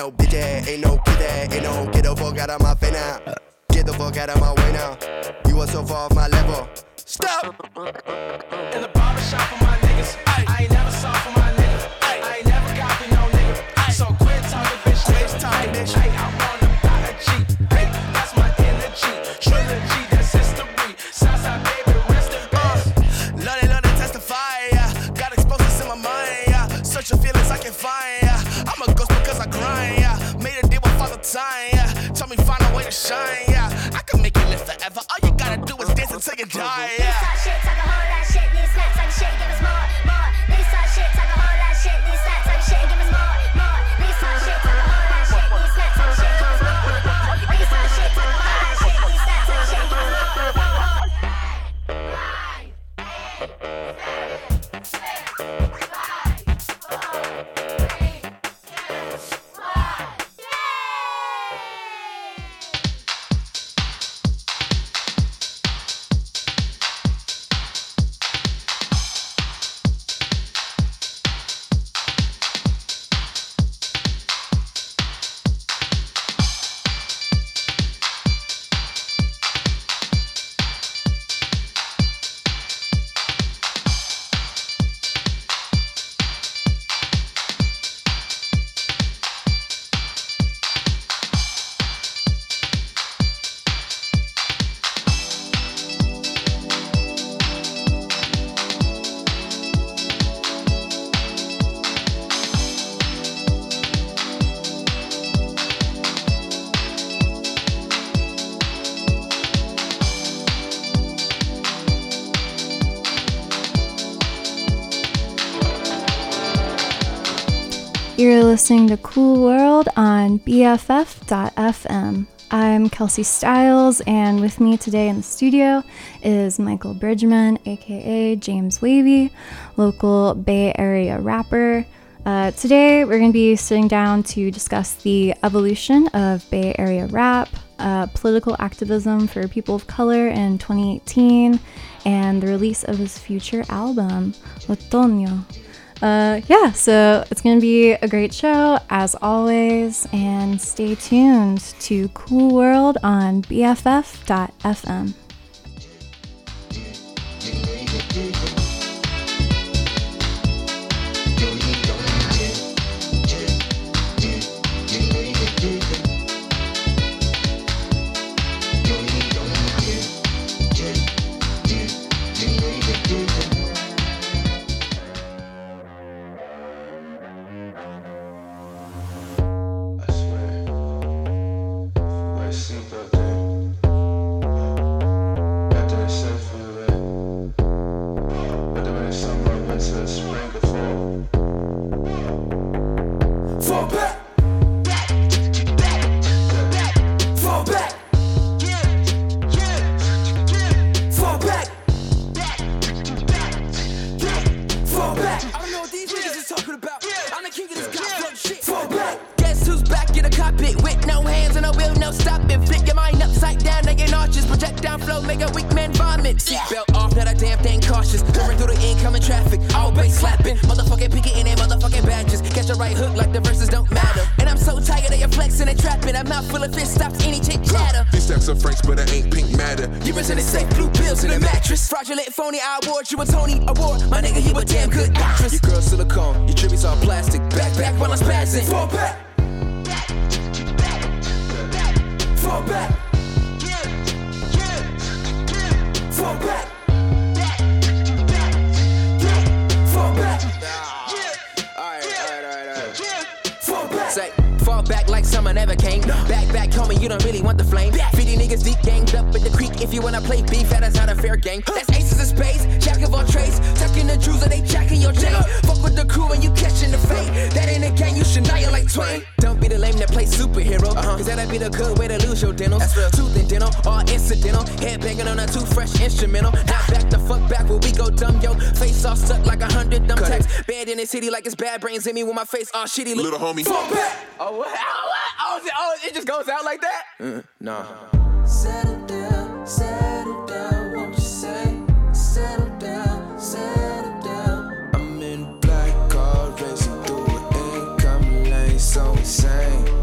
no bitch ass, ain't no bitch ass, ain't no get the fuck out of my face now. Get the fuck out of my way now. You are so far off my level. Stop! In the barbershop for my niggas, I ain't never saw for my niggas, I ain't never copy no nigga, so quit talking bitch, quit talking bitch, hey, I wanna buy a Jeep, hey, that's my energy, trilogy, that's history, Southside baby, rest in peace. Love they testify, yeah. Got explosives in my mind, yeah. Searching feelings I can find, yeah. I'm a ghost because I grind, yeah. Made a deal with Father Time, yeah. Told me find a way to shine, yeah. I can make it live forever, all you gotta do is dance until you die, yeah. You're listening to Cool World on BFF.fm. I'm Kelsey Styles, and with me today in the studio is Michael Bridgmon, aka James Wavey, local Bay Area rapper. Today we're going to be sitting down to discuss the evolution of Bay Area rap, political activism for people of color in 2018, and the release of his Future album, Otoño. So it's going to be a great show, as always, and stay tuned to Cool World on BFF.fm. City like it's bad brains in me with my face all shitty. Little homie. Fuck back. Oh, what? Oh, it just goes out like that? No. Settle down, won't you say? Settle down. I'm in black car racing through an incoming lane, so insane.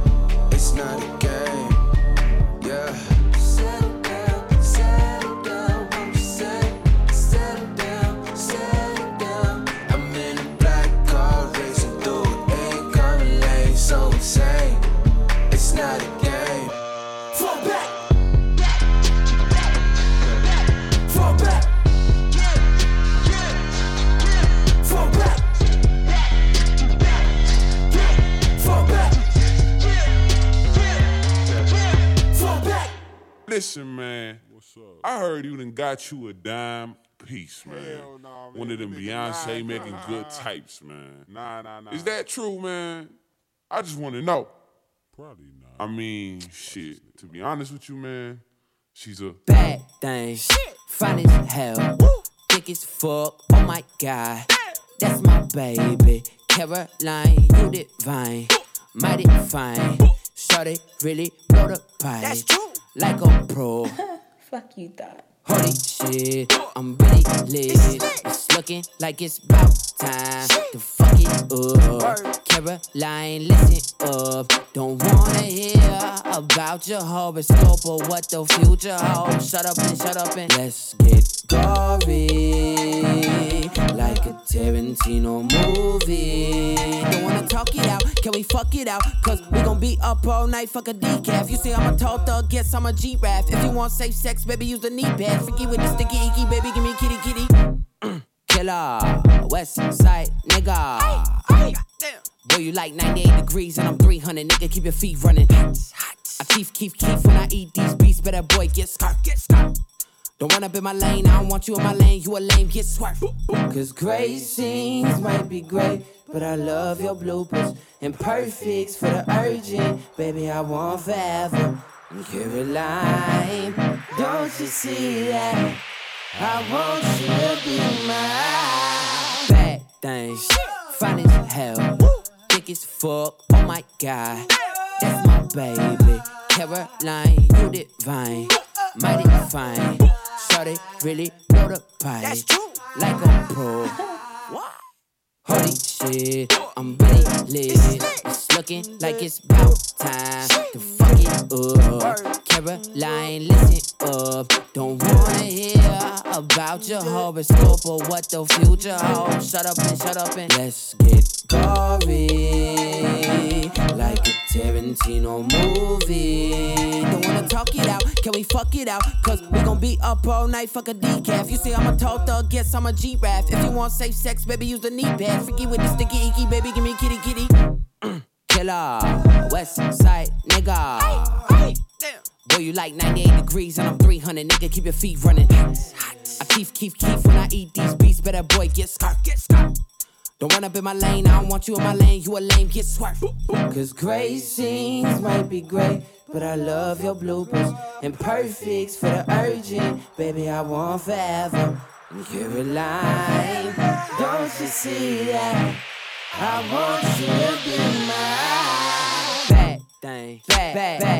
It's not a game. Fall back. Fall back. Fall back. Fall back. Fall back. Listen, man. What's up? I heard you done got you a dime. Peace, man. Nah, man. One of them Beyonce making good types, man. Nah. Is that true, man? I just want to know. Probably not. I mean, shit. To be honest with you, man, she's a bad thing. Shit. Fine as hell. Woo. Thick as fuck. Oh my God. That's my baby. Caroline, you divine. Mighty fine. Shorty really blow the pipe. That's true. Like a pro. Fuck you, thought. Holy shit, I'm really lit. It's looking like it's about time to fuck it up. Caroline, listen up. Don't wanna hear about your horoscope or what the future holds. Shut up and let's get gory like a Tarantino movie. Don't wanna talk it out, can we fuck it out? Cause we gon' be up all night, fuck a decaf. You see I'm a tall thug, guess I'm a giraffe. If you want safe sex, baby, use the knee pad. Freaky with the sticky icky, baby, give me kitty kitty. Killer, west side nigga. Ay, ay. Boy, you like 98 degrees and I'm 300, nigga, keep your feet running. I keep when I eat these beats, better boy, get scarf. Don't run up in my lane, I don't want you in my lane, you a lame, get swerved. Cause great scenes might be great, but I love your bloopers. Imperfects for the urgent, baby, I want forever. Caroline, don't you see that? I want you to be mine. Bad things, fine as hell. Thick as fuck, oh my God. That's my baby, Caroline, you divine. Mighty fine, shorty really blow the pipe. That's true. Like a pro. What? Holy shit, I'm really lit. It's looking like it's about time to fuck it up. Caroline, listen up. Don't wanna hear about your horoscope or what the future holds. Shut up and let's get gory like a Tarantino movie. Don't wanna talk it out, can we fuck it out? Cause we gon' be up all night, fuck a decaf. You see I'm a tall thug, guess I'm a giraffe. If you want safe sex, baby, use the knee pad. Freaky with the sticky icky, baby, give me kitty kitty. Killer, west side nigga. Boy, you like 98 degrees and I'm 300, nigga, keep your feet running. I keep when I eat these beats, better boy, get scarf. Don't run up in my lane, I don't want you in my lane, you a lame, get swerved. Cause great scenes might be great, but I love your bloopers. Imperfects for the urgent, baby, I want forever. Caroline, don't you see that? I want you to be mine. Bad thing, bad.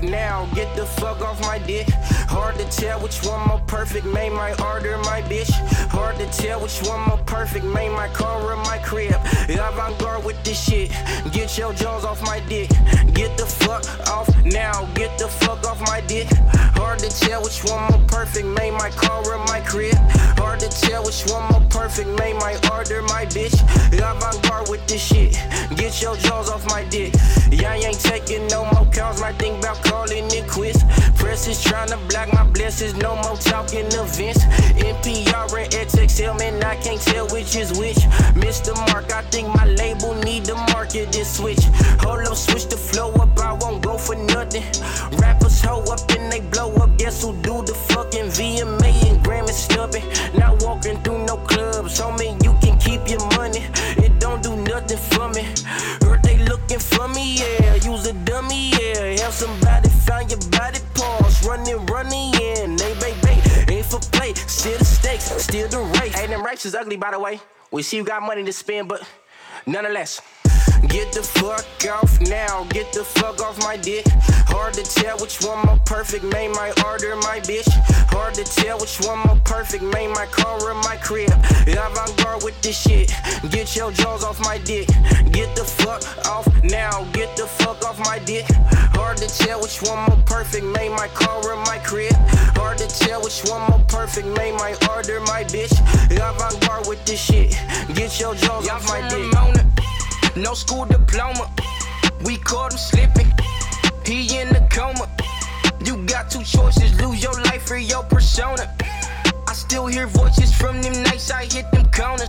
Now, get the fuck off my dick. Hard to tell which one more perfect made my art or my bitch. Hard to tell which one more perfect made my car or my crib. Avant-garde with this shit. Get your jaws off my dick. Get the fuck off now. Get the fuck off my dick. Hard to tell which one more perfect made my car or my crib. Hard to tell which one more perfect made my art or my bitch. Avant-garde with this shit. Get your jaws off my dick. Y'all ain't taking no more calls. My thing about calling it quits. Press is trying to block my blessings. No more talking events. NPR and XXL, man, I can't tell which is which. Missed the mark, I think my label need to market and switch. Hold up, switch the flow up, I won't go for nothing. Rappers hold up and they blow up. Guess who do the fucking VMA and Grammy snubbing? Not walking through no clubs, homie, you can keep your money. It don't do nothing for me. Heard they looking for me, yeah. use a dummy, yeah. Help somebody find your body parts. Running in. They bait, ain't for play. Steal the stakes, steal the race. Ain't them rapes is ugly, by the way. We see you got money to spend, but nonetheless. Get the fuck off now, get the fuck off my dick. Hard to tell which one my perfect made my art or my bitch. Hard to tell which one my perfect made my car or my crib. Avant-garde with this shit, get your jaws off my dick. Get the fuck off now, get the fuck off my dick. Hard to tell which one my perfect made my car or my crib. Hard to tell which one my perfect made my art or my bitch. Avant-garde with this shit, get your jaws off my dick. No school diploma, we caught him slipping, he in the coma. You got two choices, lose your life or your persona. I still hear voices from them nights, I hit them corners.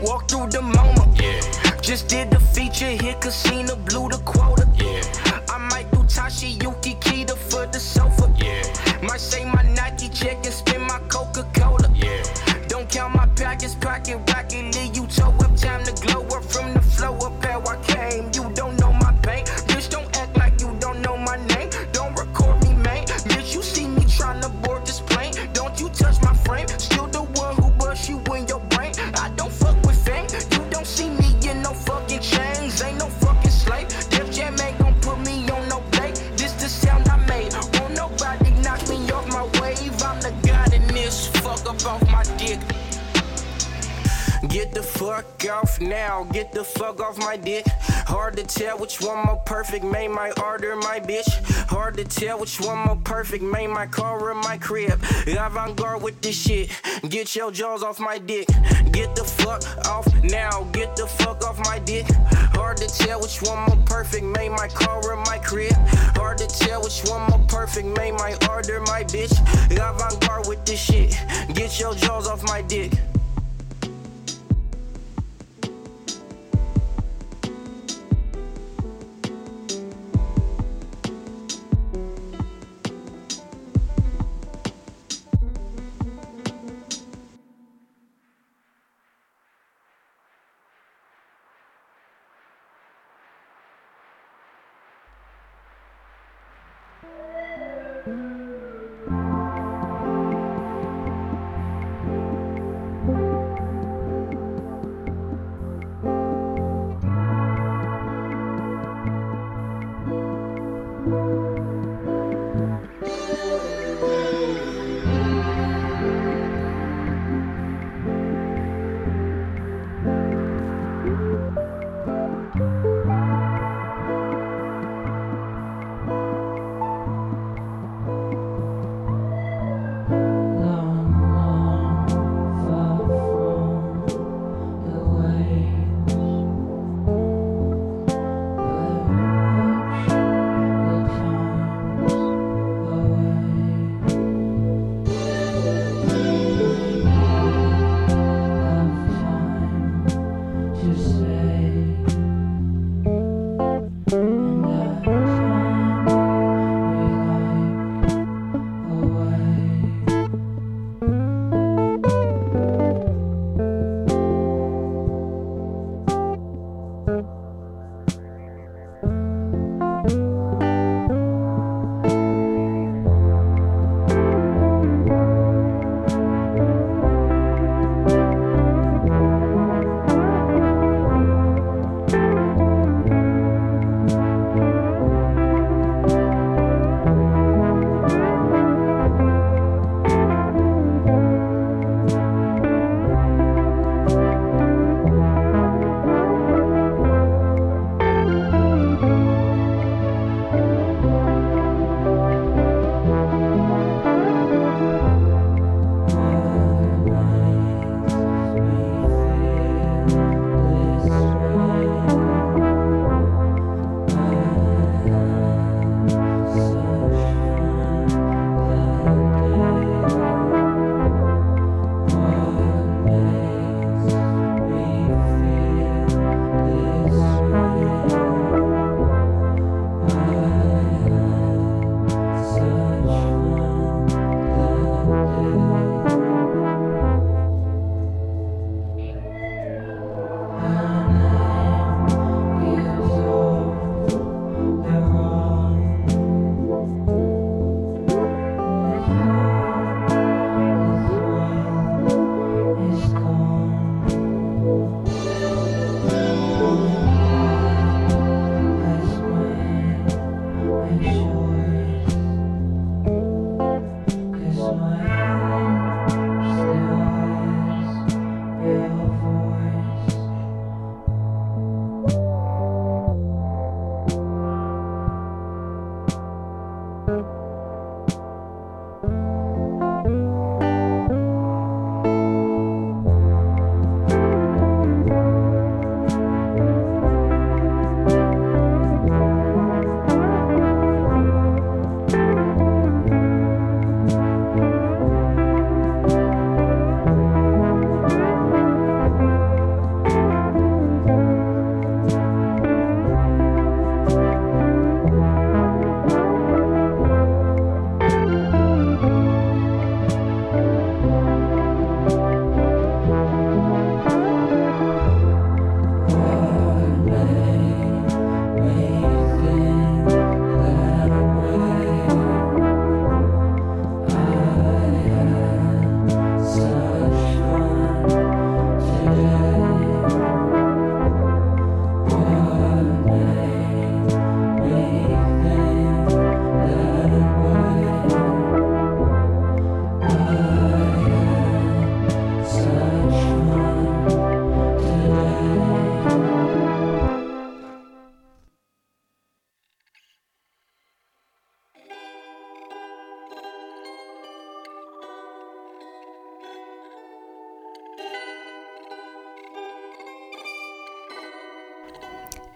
Walk through the moment, yeah. Just did the feature, hit casino, blew the quota. Yeah. I might do Tashi, Yuki, Kita for the sofa. Yeah. Might say my Nike check and spin my Coca-Cola. Yeah. Don't count my pockets, pocket rocket, leave you toe up, time to glow up from the flow up how I came. You don't know my pain, bitch, don't act like you don't know my name. Don't record me, man, bitch, you see me trying to board this plane. Don't you touch my frame, still the one who bust you in your brain. I don't fuck with fame, you don't see me in no fucking chains. Ain't no fucking slave, Def Jam ain't gon' put me on no plate. This the sound I made, won't nobody knock me off my wave. I'm the god in this, fuck up off my dick. Get the fuck off now, get the fuck off my dick. Hard to tell which one more perfect made my art or my bitch. Hard to tell which one more perfect made my car or my crib. Avant-garde with this shit, get your jaws off my dick. Get the fuck off now, get the fuck off my dick. Hard to tell which one more perfect made my car or my crib. Hard to tell which one more perfect made my art or my bitch. Avant-garde with this shit, get your jaws off my dick.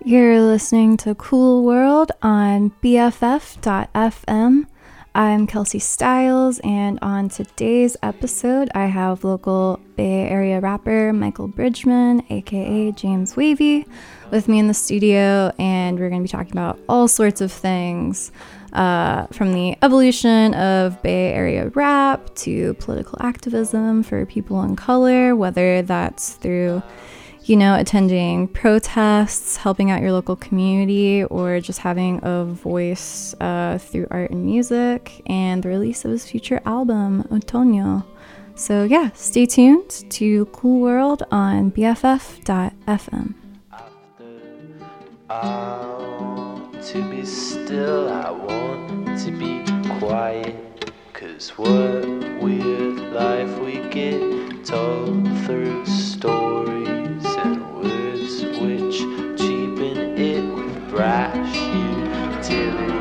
You're listening to Cool World on BFF.fm. I'm Kelsey Styles, and on today's episode, I have local Bay Area rapper Michael Bridgmon, aka James Wavey, with me in the studio, and we're going to be talking about all sorts of things, from the evolution of Bay Area rap to political activism for people in color, whether that's through attending protests, helping out your local community, or just having a voice through art and music, and the release of his future album, Otoño. So yeah, stay tuned to Cool World on BFF.fm. To be still, I want to be quiet, 'cause what weird life we get told through stories. Words which cheapen it with brash utility.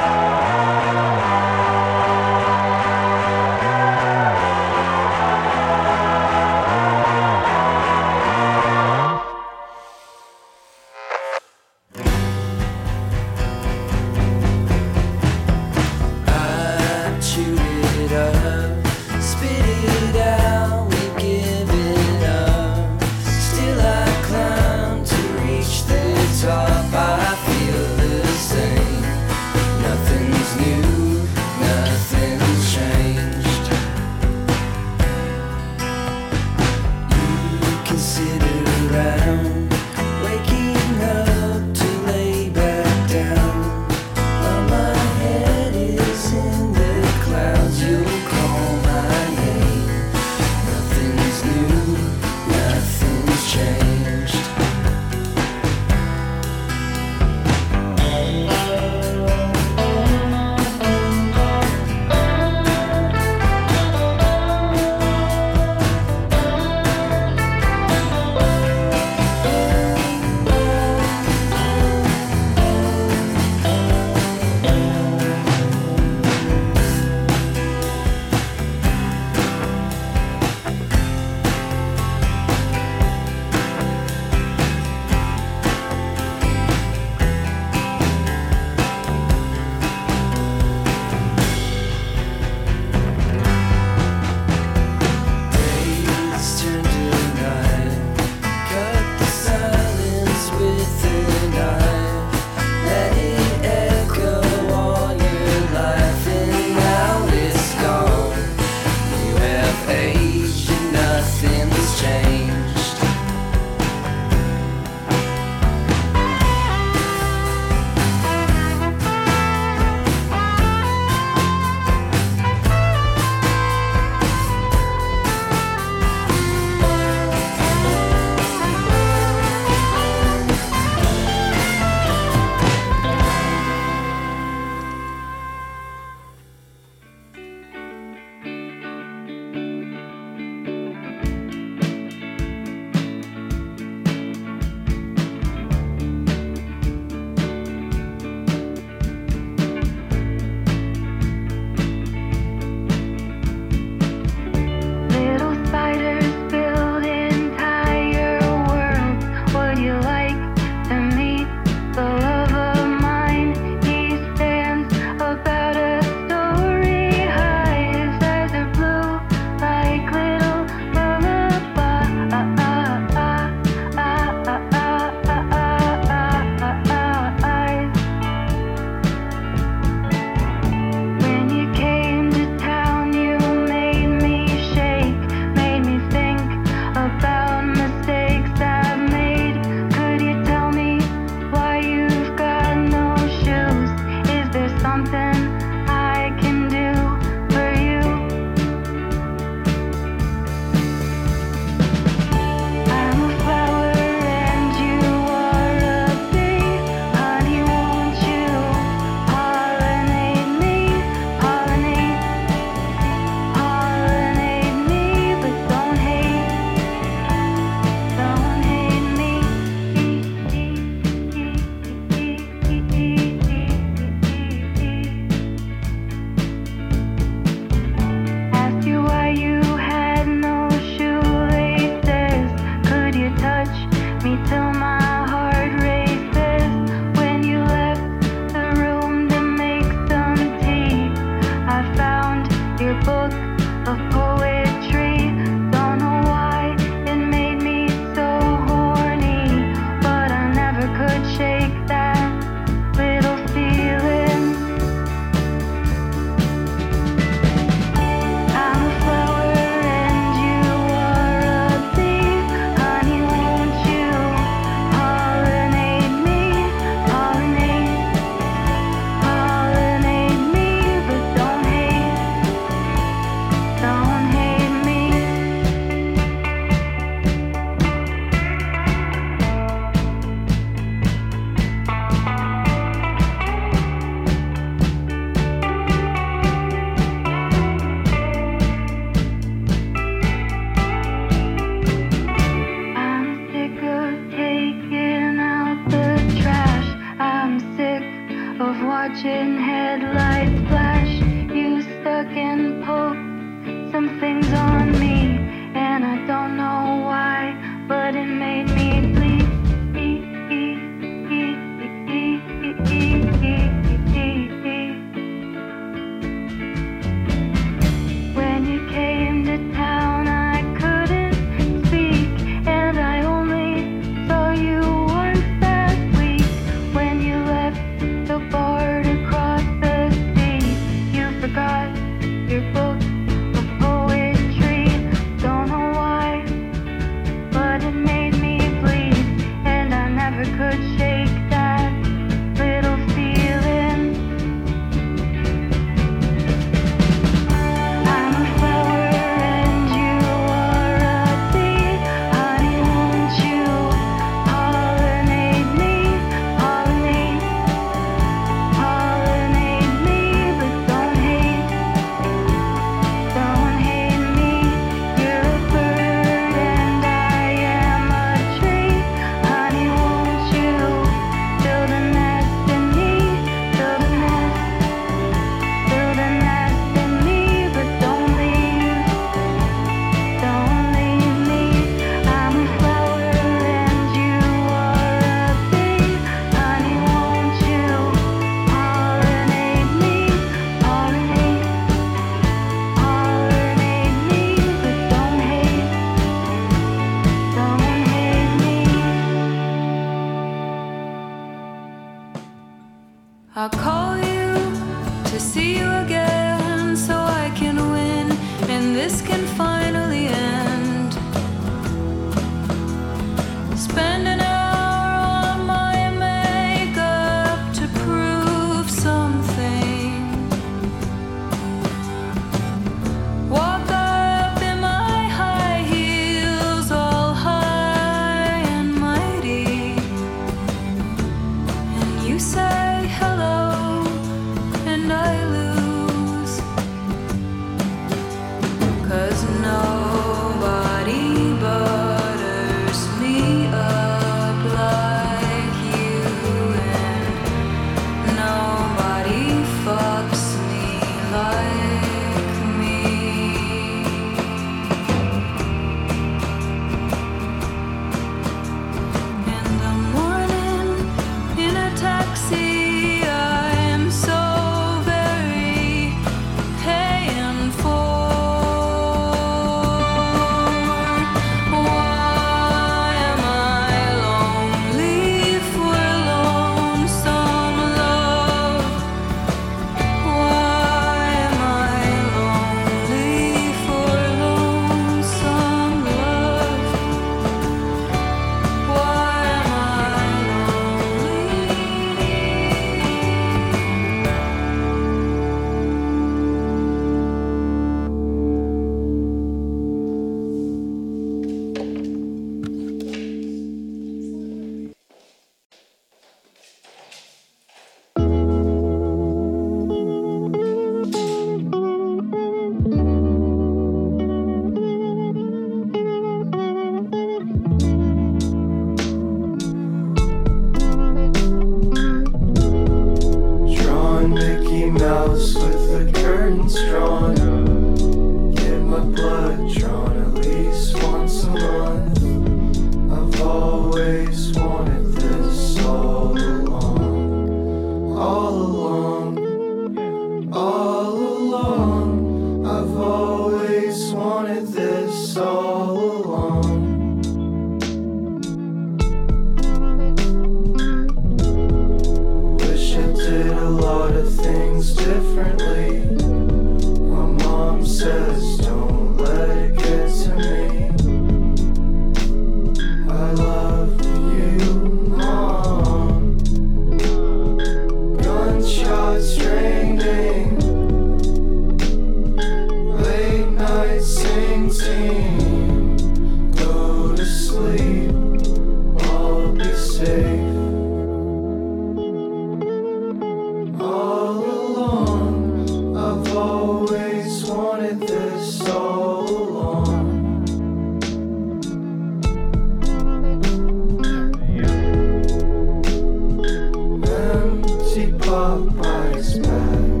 All Eyes Man.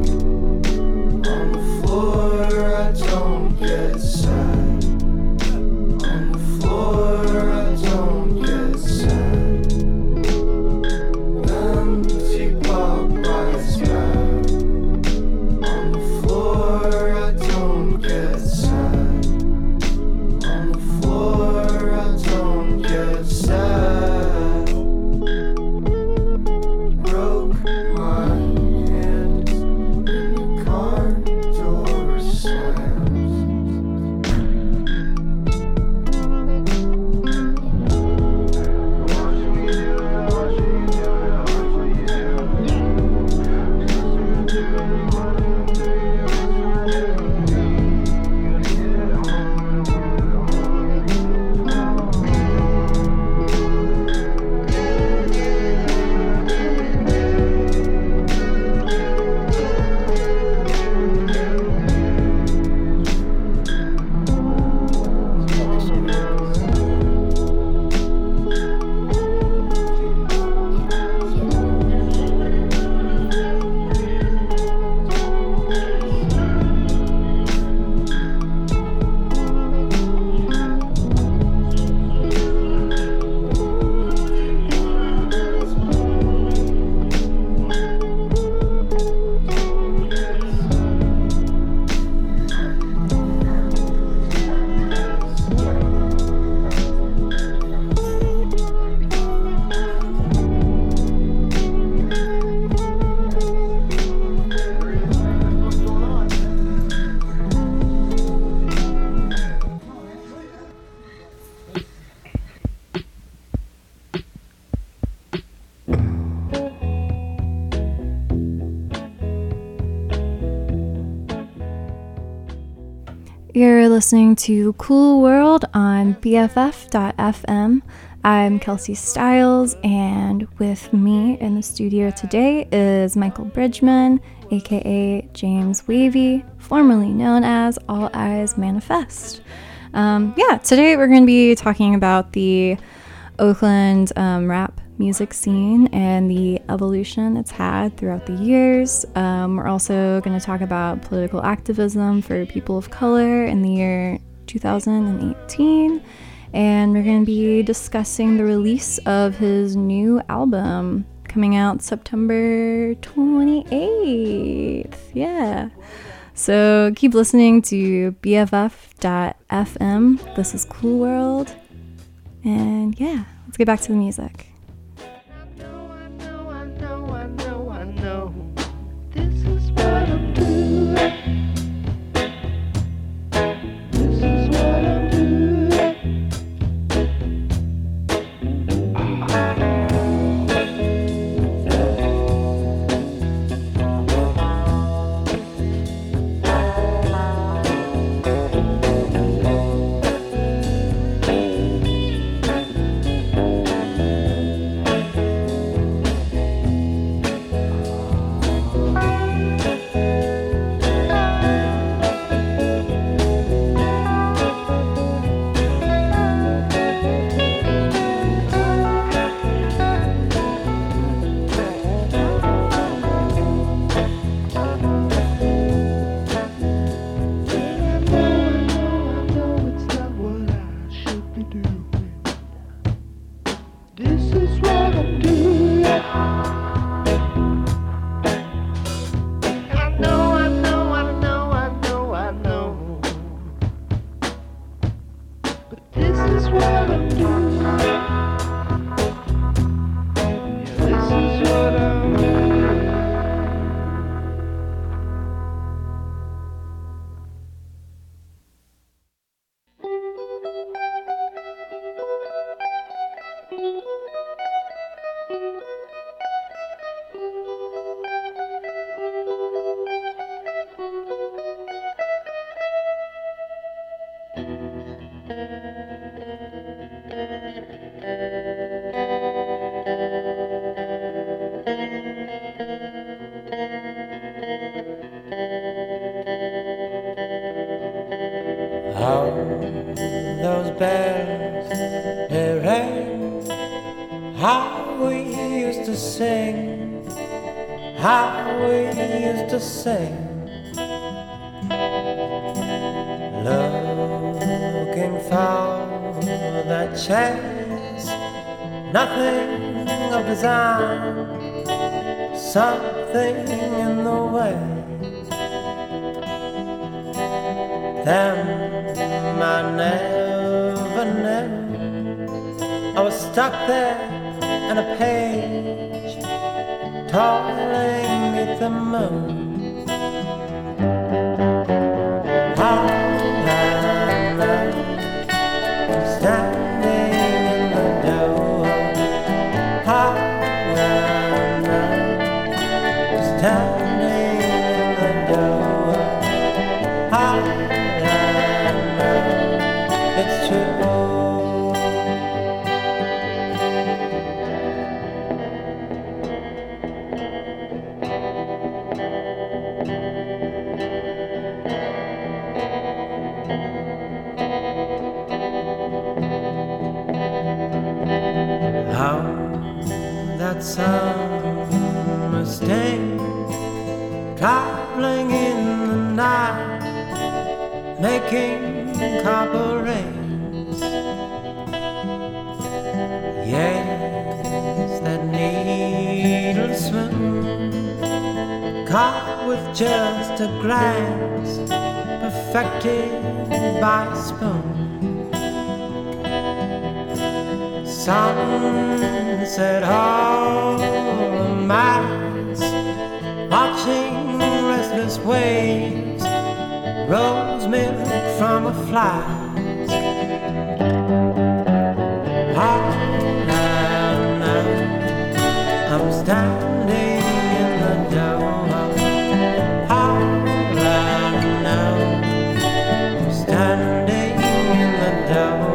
On the floor, I don't get sad. On the floor, I don't get sad. Empty All Eyes Man. On the floor, I don't get sad. On the floor, I don't get sad. You're listening to Cool World on BFF.fm. I'm Kelsey Styles, and with me in the studio today is Michael Bridgmon, aka James Wavey, formerly known as All Eyes Manifest. Today we're going to be talking about the Oakland rap music scene and the evolution it's had throughout the years. We're also going to talk about political activism for people of color in the year 2018, and we're going to be discussing the release of his new album coming out September 28th. Yeah. So keep listening to BFF.fm. This is Cool World. And yeah, let's get back to the music. I know this is what I'm doing. This is what I'm doing. highway is to say, looking for that chance, nothing of design, something in the way. Them I never knew. I was stuck there in a page, toiling at the moon. Summer's day, traveling in the night, making copper rays. Yes, that needle swim, caught with just a glance, perfected by a spoon. Sunset all eyes, watching restless waves, rose milk from a flask. Oh, now, now, I'm standing in the door. Oh, now, now, I'm standing in the door.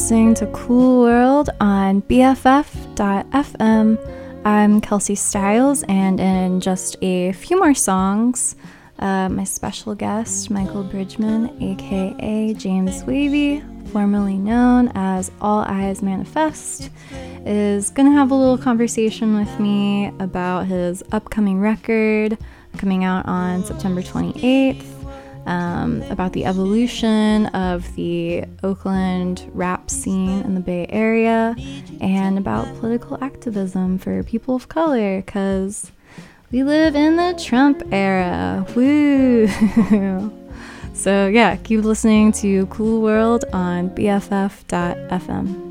listening to Cool World on BFF.fm. I'm Kelsey Styles, and in just a few more songs, my special guest, Michael Bridgmon, aka James Wavey, formerly known as All Eyes Manifest, is going to have a little conversation with me about his upcoming record coming out on September 28th. About the evolution of the Oakland rap scene in the Bay Area, and about political activism for people of color, because we live in the Trump era. Woo! So yeah, keep listening to Cool World on BFF.fm.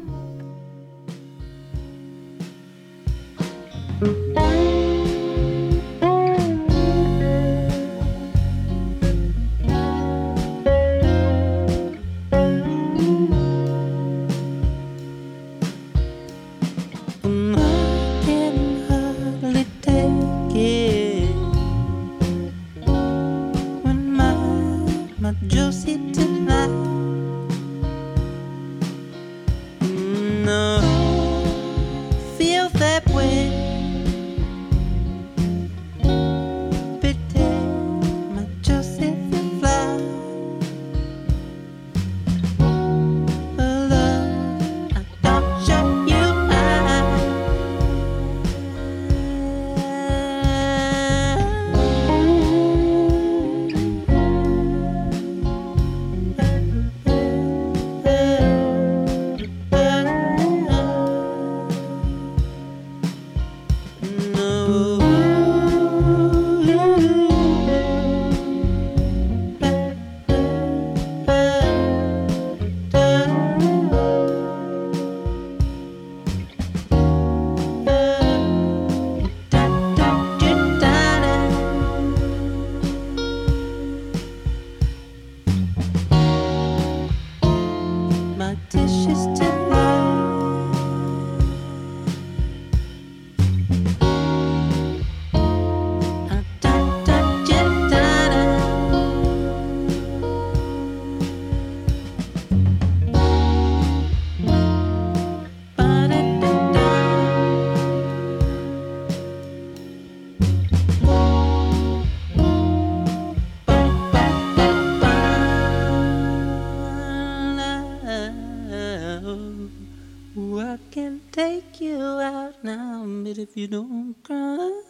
If you don't cry,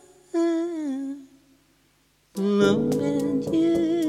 love and you.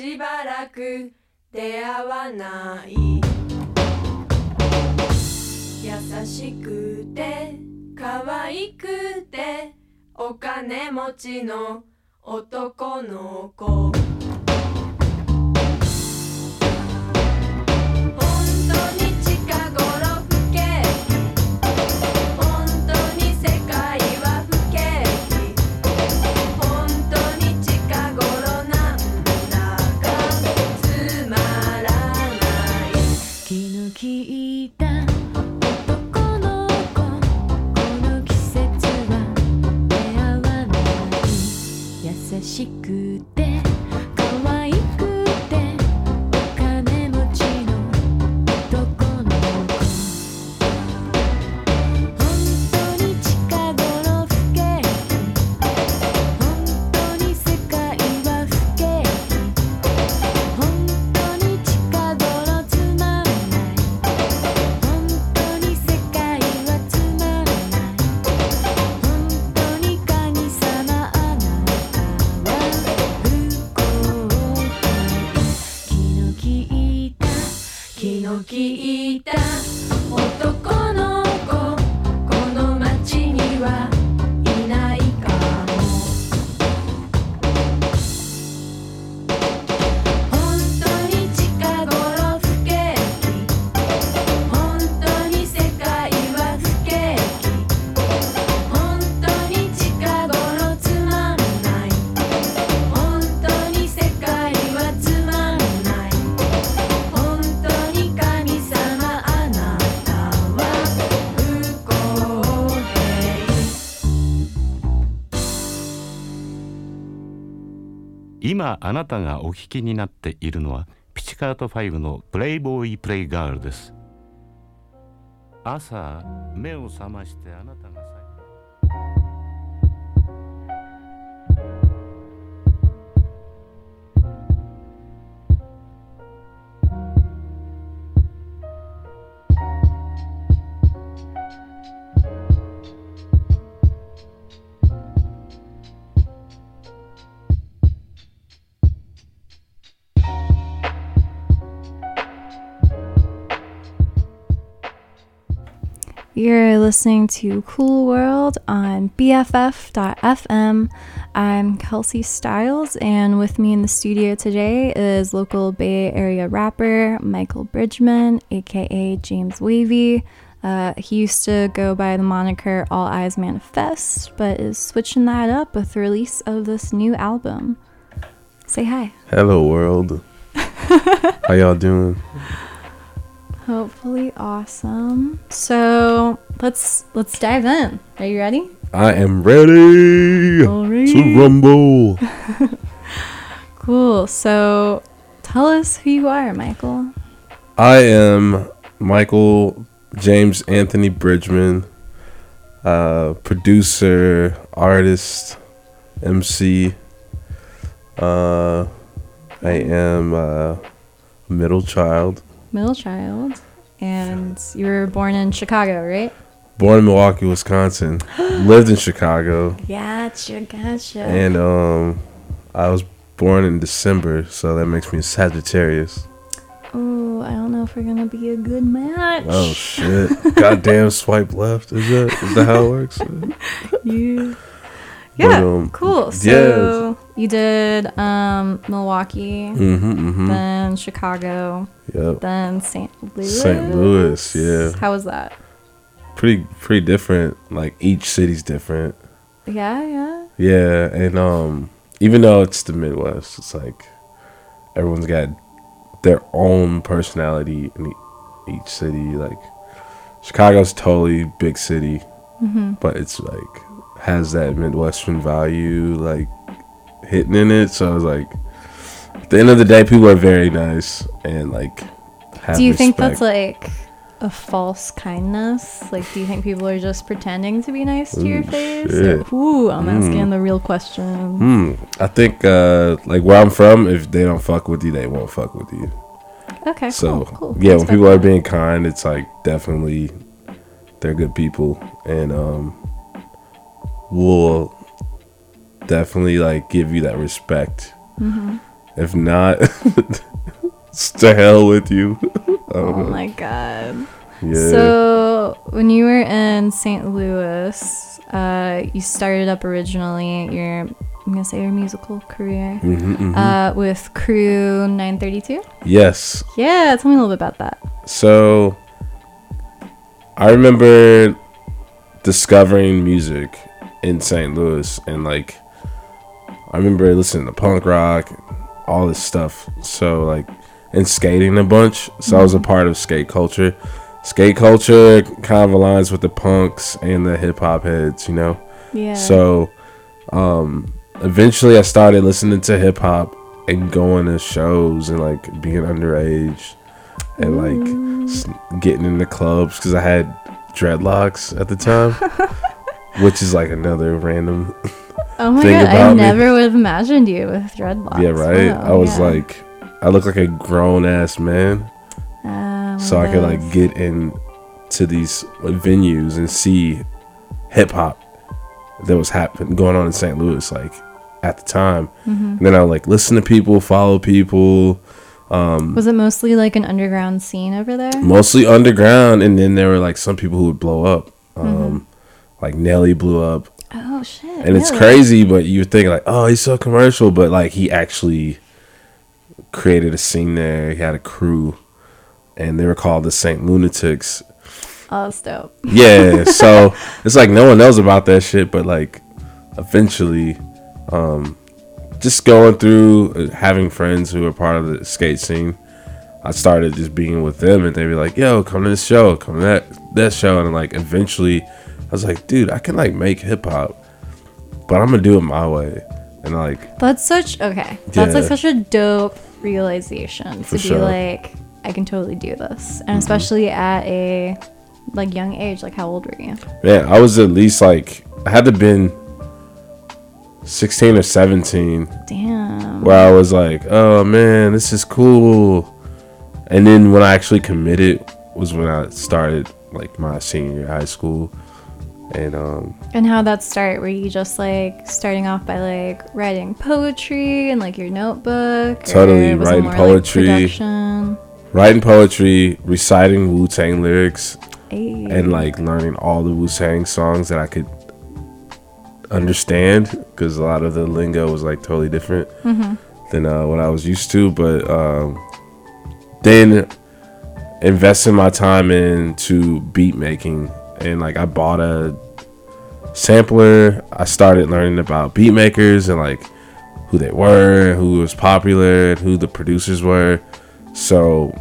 しばらく出会わない優しくて可愛くてお金持ちの男の子聞いた男の子この季節は出会わない優しくて可愛くてお金持ちの男の子本当に近頃不景気本当に世界は不景気本当に近頃つまんない聞いた男の子この街にはいないかも本当に近頃不景気本当に世界は不景気本当に近頃つまんない本当に世界はつまんない本当に神様あなたは不公今あなたがお聞きになっているのはピチカート5のプレイボーイプレイガールです。朝目を覚ましてあなたがYou're listening to Cool World on BFF.fm. I'm Kelsey Styles, and with me in the studio today is local Bay Area rapper Michael Bridgmon, aka James Wavey. He used to go by the moniker All Eyes Manifest, but is switching that up with the release of this new album. Say hi. Hello, world. How y'all doing? Hopefully awesome. So let's dive in. Are you ready? I am ready to rumble. Cool. So tell us who you are, Michael. I am Michael James Anthony Bridgmon, producer, artist, MC. I am a middle child. And you were born in Chicago, right? Born in Milwaukee, Wisconsin. Lived in Chicago. Gotcha. And I was born in December, so that makes me a Sagittarius. Oh, I don't know if we're gonna be a good match. Oh shit! Goddamn, swipe left. Is that how it works? Yeah. But, cool. So you did Milwaukee, then Chicago, then St. Louis. Yeah. How was that? Pretty different. Like each city's different. Yeah, and even though it's the Midwest, it's like everyone's got their own personality in each city. Like Chicago's totally big city, but it's like. Has that Midwestern value like hitting in it, so I was like, at the end of the day, people are very nice and like. Do you think that's like a false kindness? Like, do you think people are just pretending to be nice to your face? Or, I'm asking the real question. I think like where I'm from, if they don't fuck with you, they won't fuck with you. Okay. So cool. Yeah, that's when people are being kind, it's like definitely they're good people and will definitely like give you that respect If not, to hell with you. Oh my god. Yeah. So when you were in St. Louis, you started up originally your musical career with Crew 932. Yes. Yeah, tell me a little bit about that. So I remember discovering music in St. Louis, and like I remember listening to punk rock, all this stuff. So like, and skating a bunch. So I was a part of skate culture. Skate culture kind of aligns with the punks and the hip hop heads, you know? Yeah. So eventually I started listening to hip hop and going to shows and like being underage and like getting into clubs because I had dreadlocks at the time, which is like another random thing about I never would have imagined you with dreadlocks. Yeah, right? Wow, I was like, I look like a grown ass man. So I could like get into these venues and see hip hop that was going on in St. Louis like at the time. And then I would like listen to people, follow people. Was it mostly like an underground scene over there? Mostly underground, and then there were like some people who would blow up. Like Nelly blew up. Oh shit. And really? It's crazy, but you think like, oh, he's so commercial, but like he actually created a scene there. He had a crew. And they were called the Saint Lunatics. Oh, that's dope. Yeah, so it's like no one knows about that shit, but like eventually, just going through having friends who were part of the skate scene, I started just being with them, and they'd be like, "Yo, come to this show, come to that show," and like eventually, I was like, "Dude, I can like make hip hop, but I'm gonna do it my way," and like that's like such a dope realization to be like, I can totally do this. And especially at a like young age. Like, how old were you? Yeah, I was at least like, I had to have been 16 or 17. Damn. Where I was like, oh man, this is cool. And then when I actually committed was when I started like my senior year high school. And how'd that start? Were you just like starting off by like writing poetry and like your notebook? Totally, writing poetry. Like, writing poetry, reciting Wu-Tang lyrics, and like learning all the Wu-Tang songs that I could understand, because a lot of the lingo was like totally different than what I was used to. But then investing my time into beat making, and like I bought a sampler. I started learning about beat makers and like who they were, who was popular, and who the producers were. So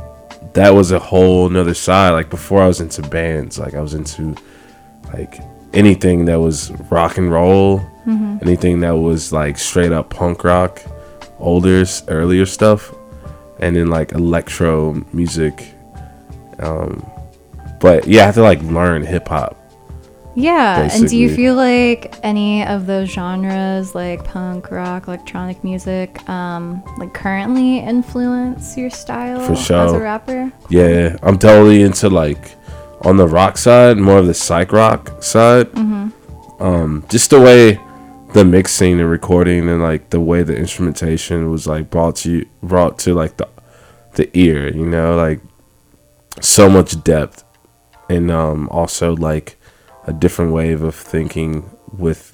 that was a whole nother side. Like before I was into bands, like I was into like anything that was rock and roll, anything that was like straight up punk rock, earlier stuff, and then like electro music. But yeah, I had to like learn hip hop. Yeah, basically. And do you feel like any of those genres, like punk, rock, electronic music, like currently influence your style as a rapper? Yeah, I'm totally into like, on the rock side, more of the psych rock side. Just the way the mixing and recording and like the way the instrumentation was like brought to like the ear, you know, like so much depth, and also like a different wave of thinking with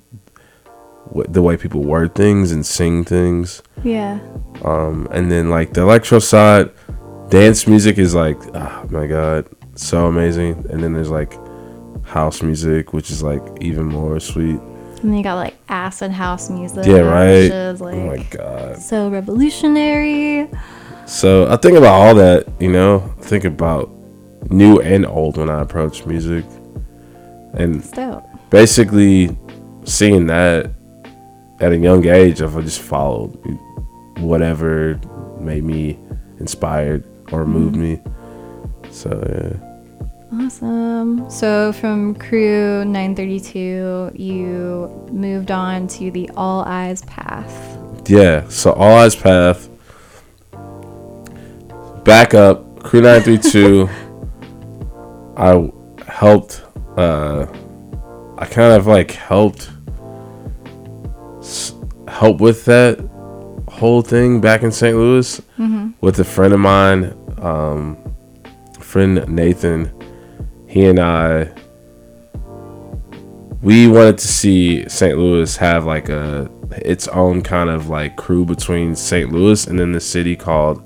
the way people word things and sing things. Yeah. And then like the electro side, dance music is like, oh my god, so amazing. And then there's like house music, which is like even more sweet. And then you got like acid house music. Yeah, right. Which is like, oh my god, so revolutionary. So I think about all that, you know. I think about new and old when I approach music. And basically seeing that at a young age, I just followed whatever made me inspired or moved me. So, yeah. Awesome. So from Crew 932, you moved on to the All Eyes Path. Yeah. So All Eyes Path, back up, Crew 932, I helped... I kind of like help with that whole thing back in St. Louis with a friend of mine, friend Nathan. He and I, we wanted to see St. Louis have like a its own kind of like crew between St. Louis and then the city called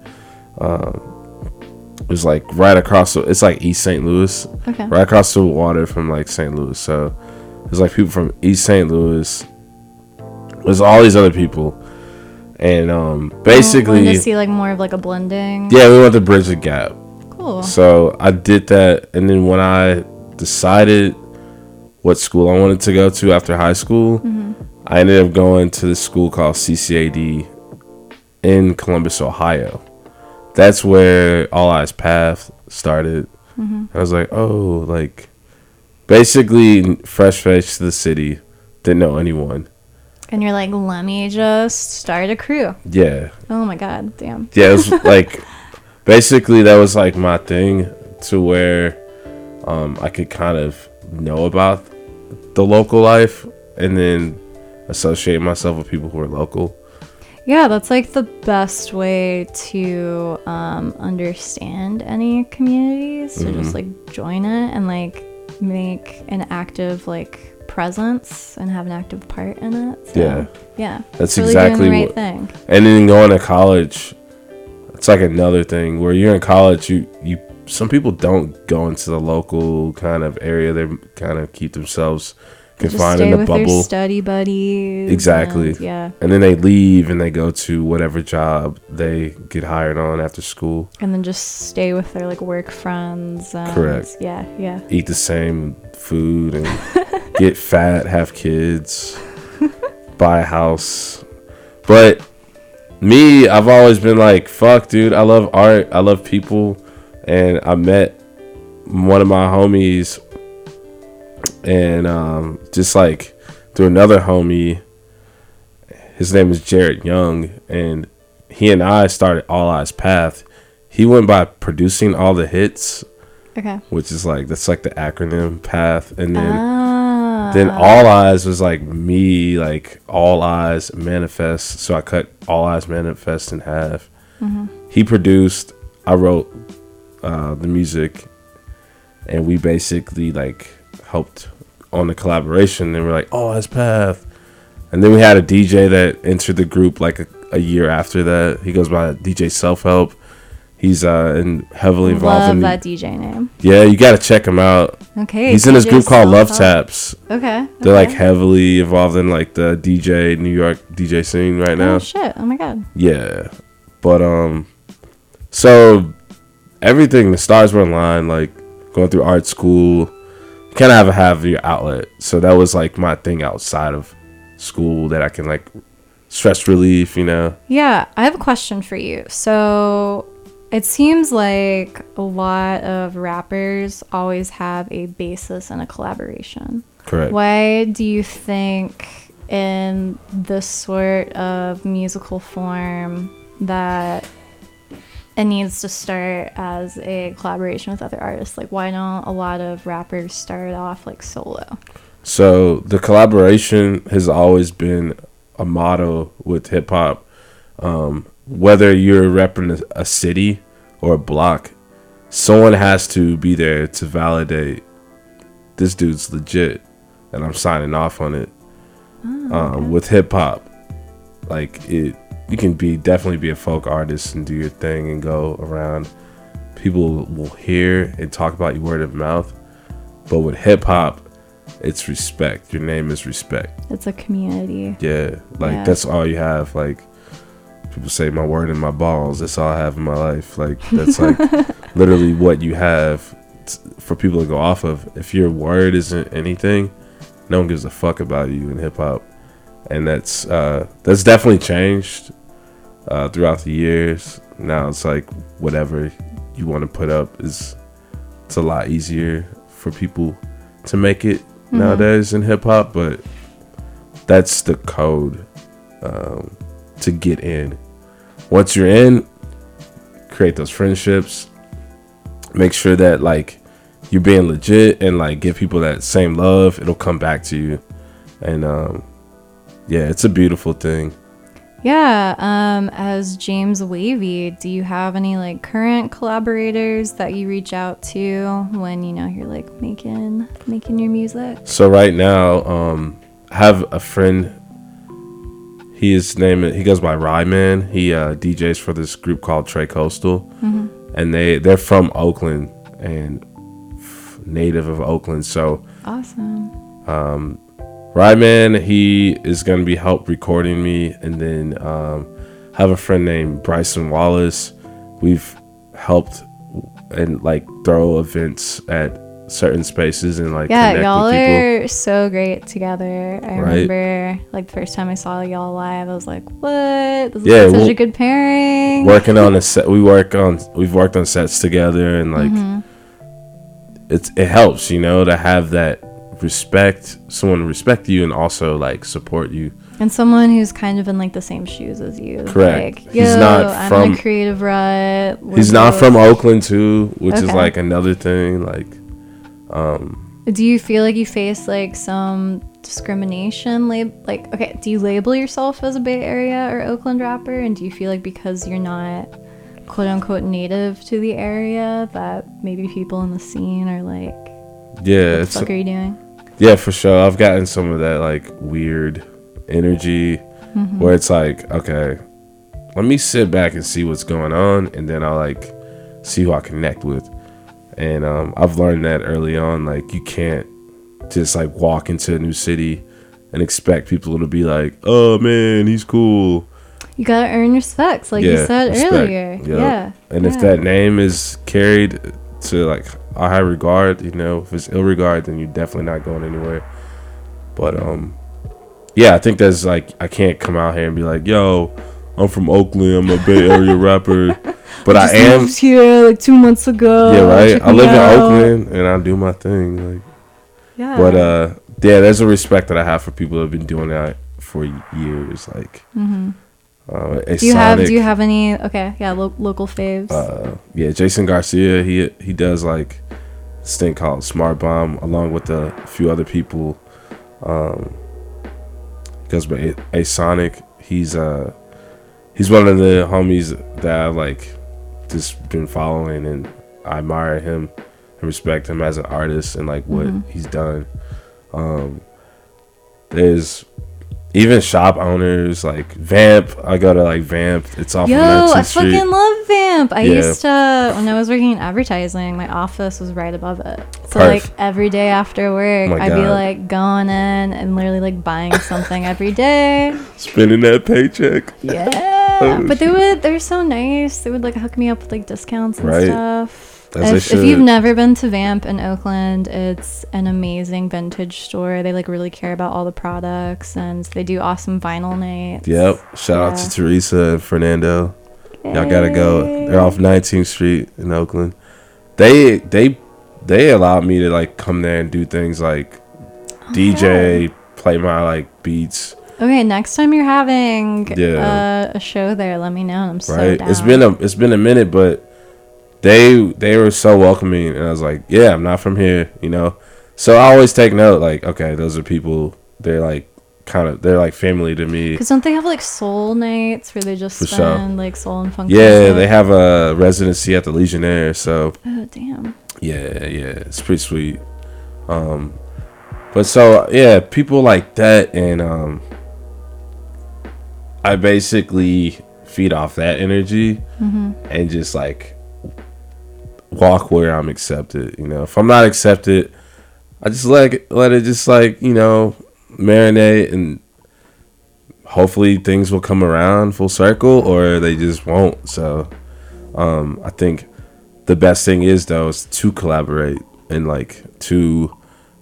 it was like right across the, it's like East St. Louis, right across the water from like St. Louis. So it was like people from East St. Louis. There's all these other people, and basically to see like more of like a blending. Yeah, we want to bridge the gap. Cool. So I did that, and then when I decided what school I wanted to go to after high school, I ended up going to this school called CCAD in Columbus, Ohio. That's where All Eyes Path started. I was like, oh, like basically fresh face to the city, didn't know anyone. And you're like, let me just start a crew. Yeah. Oh my God, damn. Yeah, it was like, basically that was like my thing to where I could kind of know about the local life and then associate myself with people who are local. Yeah, that's like the best way to understand any community. So just like join it and like make an active like presence and have an active part in it. So, yeah, that's really exactly doing the right thing. And then going to college, it's like another thing where you're in college. You some people don't go into the local kind of area. They kind of keep themselves confined in the bubble. Their study buddies. Exactly. And, and then they leave and they go to whatever job they get hired on after school. And then just stay with their like work friends. And, yeah. Eat the same food and get fat, have kids, buy a house. But me, I've always been like, fuck, dude, I love art. I love people. And I met one of my homies and just like through another homie, his name is Jared Young, and he and I started All Eyes Path. He went by producing all the hits, which is like that's like the acronym Path, and then All Eyes was like me, like All Eyes Manifest. So I cut All Eyes Manifest in half. He produced, I wrote the music, and we basically like helped on the collaboration, and we're like, oh, that's Path. And then we had a DJ that entered the group like a year after that. He goes by DJ Self-Help. He's heavily involved. Love that DJ name. Yeah, you gotta check him out. Okay. He's in this group called Love Taps. Okay. They're like heavily involved in like the DJ New York DJ scene right now. Oh shit! Oh my God. Yeah, but so everything, the stars were in line. Like going through art school, kind of have your outlet. So that was like my thing outside of school that I can like stress relief, you know. Yeah, I have a question for you. So it seems like a lot of rappers always have a basis and a collaboration. Correct. Why do you think in this sort of musical form that it needs to start as a collaboration with other artists? Like, why don't a lot of rappers start off like solo? So the collaboration has always been a motto with hip hop. Whether you're repping a city or a block, someone has to be there to validate this dude's legit and I'm signing off on it. With hip hop, like you can definitely be a folk artist and do your thing and go around. People will hear and talk about you word of mouth. But with hip hop, it's respect. Your name is respect. It's a community. Yeah. Like that's all you have. Like people say my word and my balls. That's all I have in my life. Like that's like literally what you have for people to go off of. If your word isn't anything, no one gives a fuck about you in hip hop. And that's definitely changed throughout the years. Now it's like whatever you want to put up it's a lot easier for people to make it nowadays in hip hop. But that's the code to get in. Once you're in, create those friendships. Make sure that like you're being legit and like give people that same love. It'll come back to you, and yeah, it's a beautiful thing. Yeah, as James Wavey, do you have any like current collaborators that you reach out to when you know you're like making your music? So right now, I have a friend. He goes by Ryman. He DJs for this group called Trey Coastal, mm-hmm. and they're from Oakland and native of Oakland. So awesome. Ryman, he is going to be help recording me, and then have a friend named Bryson Wallace. We've helped and like throw events at certain spaces and like connect with people. Yeah, y'all are so great together. I remember like the first time I saw y'all live, I was like, "What? This is such a good pairing." Working on a set, we've worked on sets together, and like mm-hmm. it helps, you know, to have that. Someone respect you and also like support you, and someone who's kind of in like the same shoes as you. Correct. Like, he's not from a creative rut. He's not from Oakland too, which is like another thing. Like, do you feel like you face like some discrimination? Do you label yourself as a Bay Area or Oakland rapper, and do you feel like because you're not quote unquote native to the area that maybe people in the scene are like, yeah, what the fuck are you doing? Yeah, for sure. I've gotten some of that like weird energy mm-hmm. where it's like, okay, let me sit back and see what's going on, and then I'll like see who I connect with. And I've learned that early on, like you can't just like walk into a new city and expect people to be like, oh man, he's cool. You gotta earn respect, like you said earlier. Yep. Yeah. And if that name is carried to like a high regard, you know, if it's ill regard, then you're definitely not going anywhere. But I think that's like, I can't come out here and be like, yo, I'm from Oakland, I'm a Bay Area rapper, but I am moved here like 2 months ago. Yeah, right. I live in Oakland and I do my thing. Like, yeah. But there's a respect that I have for people who've been doing that for years. Like, mm-hmm. Do you have any local faves? Jason Garcia, he does like this thing called Smart Bomb along with a few other people. Goes by A-Sonic. He's one of the homies that I've like just been following, and I admire him and respect him as an artist and like what mm-hmm. he's done. There's even shop owners like Vamp. I go to like Vamp. It's off. Yo, I fucking love Vamp. I used to, when I was working in advertising, my office was right above it. So like every day after work, I'd be like going in and literally like buying something every day. Spending that paycheck. Yeah, but they're so nice. They would like hook me up with like discounts and stuff. If you've never been to Vamp in Oakland, it's an amazing vintage store. They like really care about all the products, and they do awesome vinyl nights. Yep. Shout out to Teresa and Fernando. Yay. Y'all gotta go. They're off 19th Street in Oakland. They allowed me to like come there and do things like DJ, play my like beats. Okay, next time you're having a show there, let me know. I'm so down. It's been a minute, but they were so welcoming, and I was like, yeah, I'm not from here, you know. So I always take note, like, okay, those are people, they're like kind of, they're like family to me. Because don't they have like soul nights where they just spend like soul and funk? Yeah, they have a residency at the Legionnaire, so. Oh damn. Yeah, it's pretty sweet. But so yeah, people like that, and I basically feed off that energy mm-hmm. and just like walk where I'm accepted, you know. If I'm not accepted, I just let it just like, you know, marinate, and hopefully things will come around full circle, or they just won't. So I think the best thing is to collaborate and like to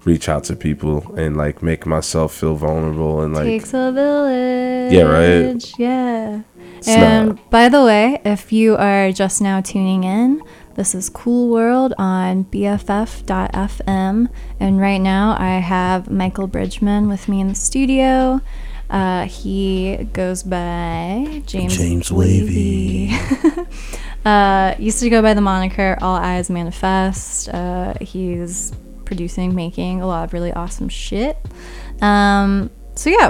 reach out to people and like make myself feel vulnerable, and like takes a village. Yeah, right. Yeah. It's by the way, if you are just now tuning in, this is Cool World on BFF.fm, and right now I have Michael Bridgmon with me in the studio. He goes by James Wavey. Used to go by the moniker All Eyes Manifest. He's producing, making a lot of really awesome shit. So yeah,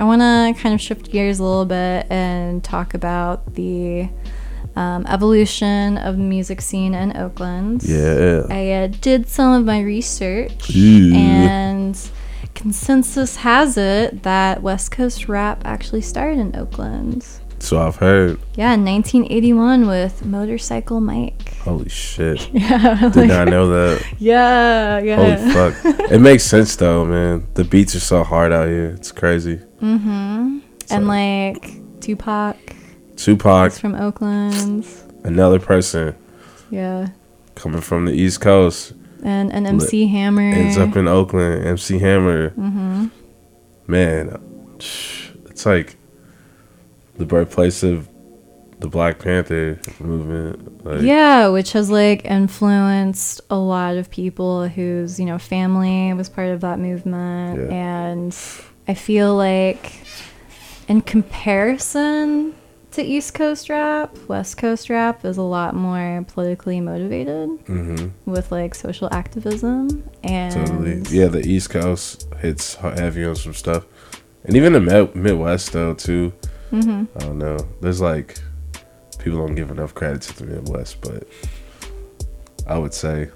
I want to kind of shift gears a little bit and talk about the evolution of the music scene in Oakland. Yeah. I did some of my research, and consensus has it that West Coast rap actually started in Oakland. So I've heard. Yeah, in 1981 with Motorcycle Mike. Holy shit. Yeah. Like, did not know that. Yeah. Holy fuck. It makes sense though, man. The beats are so hard out here. It's crazy. Mm-hmm. So. And like Tupac. He's from Oakland. Another person. Yeah. Coming from the East Coast. And an MC Hammer. Ends up in Oakland. MC Hammer. Mm-hmm. Man, it's like the birthplace of the Black Panther movement. Like, yeah, which has like influenced a lot of people whose, you know, family was part of that movement. Yeah. And I feel like in comparison to East Coast rap, West Coast rap is a lot more politically motivated, mm-hmm, with like social activism. And totally. Yeah, the East Coast hits heavy on some stuff. And even the Midwest though too. Mm-hmm. I don't know. There's like, people don't give enough credit to the Midwest, but I would say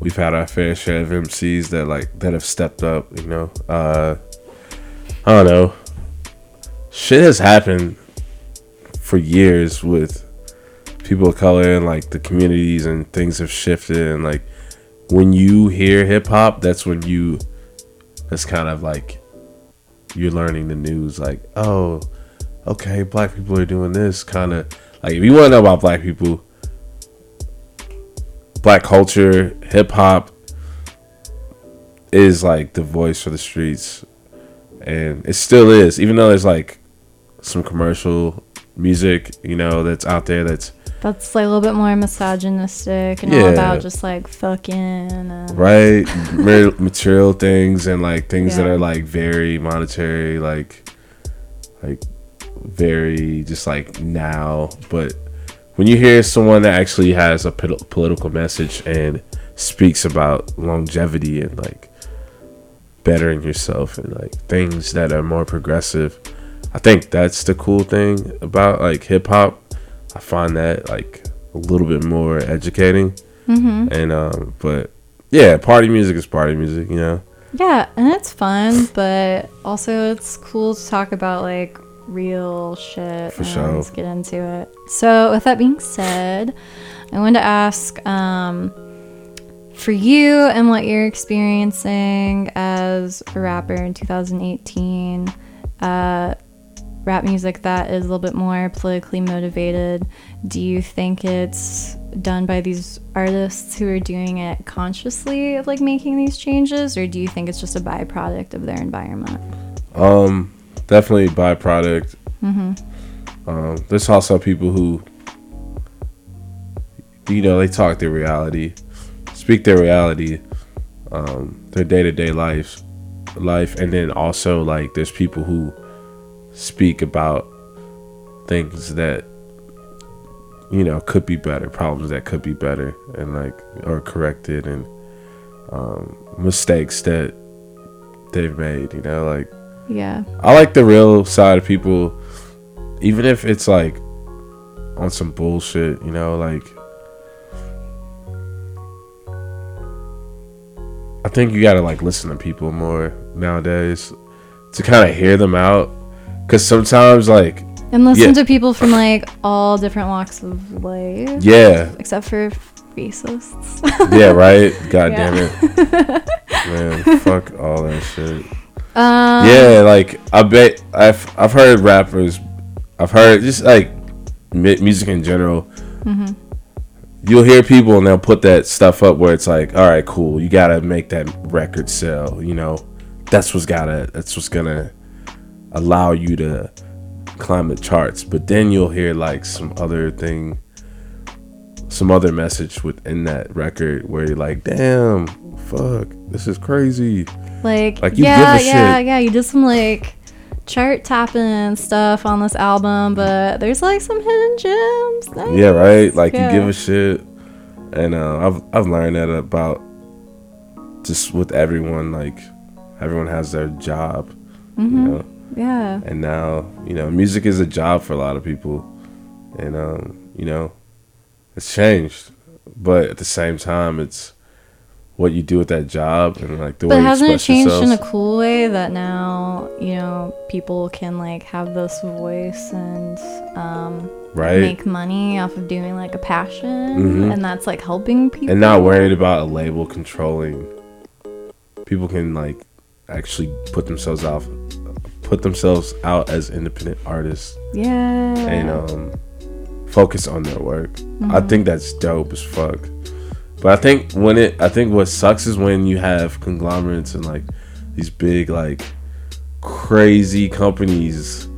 we've had our fair share of MCs that have stepped up, you know. I don't know. Shit has happened for years with people of color and like the communities, and things have shifted, and like when you hear hip hop, that's kind of like you're learning the news, like, oh, okay, black people are doing this, kind of like, if you want to know about black people, black culture, hip hop is like the voice for the streets, and it still is, even though there's like some commercial music, you know, that's out there that's like a little bit more misogynistic and all about just like fucking and right material things, and like things that are like very monetary, like very just like now. But when you hear someone that actually has a political message and speaks about longevity and like bettering yourself and like things that are more progressive, I think that's the cool thing about like hip hop. I find that like a little bit more educating, mm-hmm, and but yeah, party music is party music, you know. Yeah, and it's fun, but also it's cool to talk about like real shit. For sure. Let's get into it. So with that being said, I wanted to ask for you and what you're experiencing as a rapper in 2018. Rap music that is a little bit more politically motivated, do you think it's done by these artists who are doing it consciously of like making these changes, or do you think it's just a byproduct of their environment? Definitely byproduct. Mm-hmm. There's also people who, you know, they talk their reality, speak their reality, their day-to-day life, and then also like there's people who speak about things that, you know, could be better, problems that could be better and like are corrected, and mistakes that they've made, you know, like, yeah, I like the real side of people, even if it's like on some bullshit, you know. Like, I think you gotta like listen to people more nowadays to kind of hear them out. Because sometimes, like... And listen to people from, like, all different walks of life. Yeah. Except for racists. Yeah, right? God damn it. Man, fuck all that shit. Yeah, like, I bet... I've heard rappers... I've heard just, like, music in general. Mm-hmm. You'll hear people and they'll put that stuff up where it's like, all right, cool. You got to make that record sell, you know? That's what's gonna allow you to climb the charts. But then you'll hear like some other message within that record where you're like, damn, fuck, this is crazy, like you give a shit. You did some like chart topping stuff on this album, but there's like some hidden gems. Nice. Yeah, right, like you give a shit. And I've learned that about just with everyone, like everyone has their job, mm-hmm. you know? Yeah. And now, you know, music is a job for a lot of people. And, you know, it's changed. But at the same time, it's what you do with that job and, like, the way you express yourself. But hasn't it changed in a cool way that now, you know, people can, like, have this voice and right. make money off of doing, like, a passion? Mm-hmm. And that's, like, helping people. And not worried about a label controlling. People can, like, actually put themselves out as independent artists. Yeah. And focus on their work. Mm-hmm. I think that's dope as fuck. But I think what sucks is when you have conglomerates and like these big like crazy companies.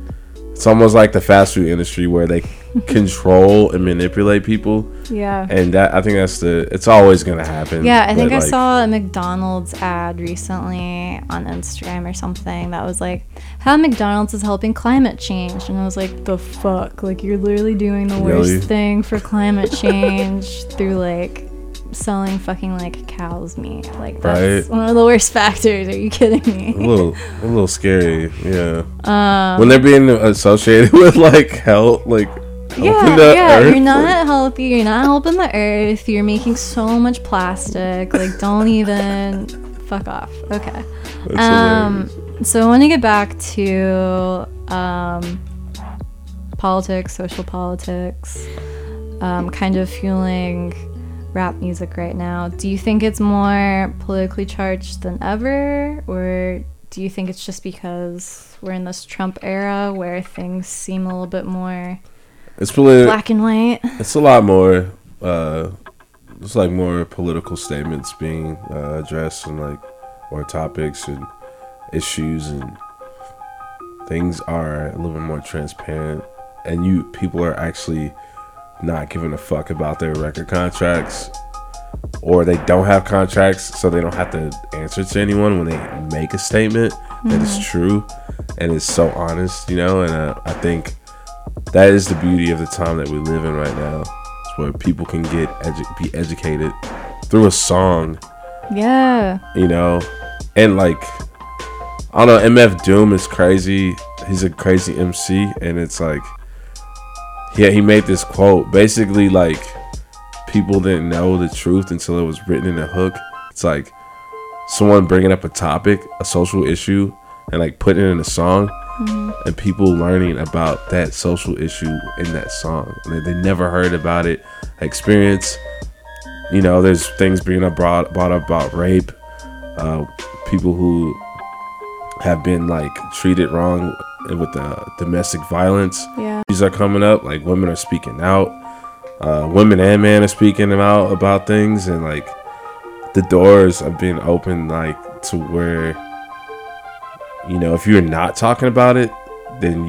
It's almost like the fast food industry where they control and manipulate people. Yeah. And that I think that's it's always gonna happen. Yeah, I think I saw a McDonald's ad recently on Instagram or something that was like how McDonald's is helping climate change, and I was like, the fuck? Like, you're literally doing the worst thing for climate change through like selling fucking like cow's meat. Like, that's right? One of the worst factors. Are you kidding me? A little scary. Yeah. When they're being associated with like health, like earth, you're not like, healthy, you're not helping the earth, you're making so much plastic, like don't even fuck off. Okay. That's hilarious. So I want to get back to politics, social politics, kind of fueling rap music right now. Do you think it's more politically charged than ever, or do you think it's just because we're in this Trump era where things seem a little bit more black and white? It's a lot more it's like more political statements being addressed, and like more topics and issues, and things are a little bit more transparent, and people are actually not giving a fuck about their record contracts, or they don't have contracts, so they don't have to answer to anyone when they make a statement mm-hmm. that is true and is so honest, you know. And I think that is the beauty of the time that we live in right now. It's where people can get be educated through a song. Yeah, you know. And like, I don't know, MF Doom is crazy. He's a crazy MC, and it's like, yeah, he made this quote. Basically, like, people didn't know the truth until it was written in a hook. It's like someone bringing up a topic, a social issue, and like putting it in a song, mm-hmm. and people learning about that social issue in that song. And they never heard about it. Experience, you know, there's things being brought up about rape, people who have been like treated wrong with the domestic violence. Yeah. These are coming up, like women are speaking out, women and men are speaking out about things, and like the doors are being opened, like to where, you know, if you're not talking about it, then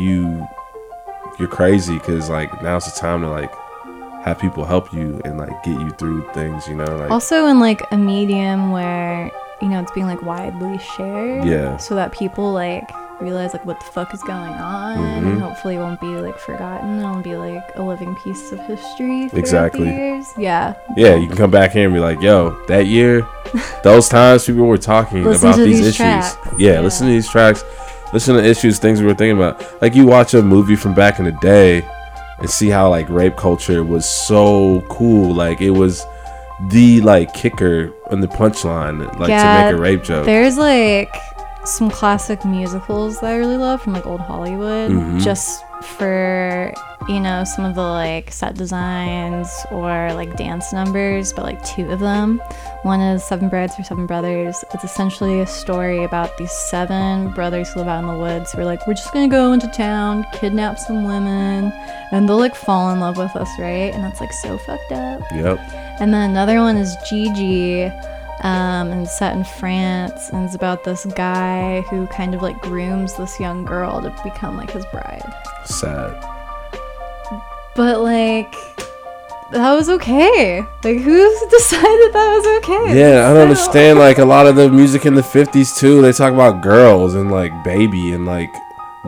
you're crazy, because like now's the time to like have people help you and like get you through things, you know. Like, also in like a medium where, you know, it's being like widely shared, yeah, so that people like realize like what the fuck is going on, mm-hmm. and hopefully it won't be like forgotten. It'll be like a living piece of history. Exactly. Years. Yeah, you can come back here and be like, yo, that year, those times people were talking about these issues. Yeah, listen to these tracks, listen to issues, things we were thinking about. Like, you watch a movie from back in the day and see how like rape culture was so cool. Like, it was the like kicker and the punchline, like to make a rape joke. There's like some classic musicals that I really love from like old Hollywood, mm-hmm. just for, you know, some of the like set designs or like dance numbers. But like two of them, one is Seven Brides for Seven Brothers. It's essentially a story about these seven brothers who live out in the woods who are like, we're just gonna go into town, kidnap some women, and they'll like fall in love with us, right? And that's like so fucked up. Yep. And then another one is Gigi, and it's set in France, and it's about this guy who kind of like grooms this young girl to become like his bride. Sad. But like, that was okay. Like, who decided that was okay? Yeah, I don't understand. Like, a lot of the music in the 50s too, they talk about girls and like baby and like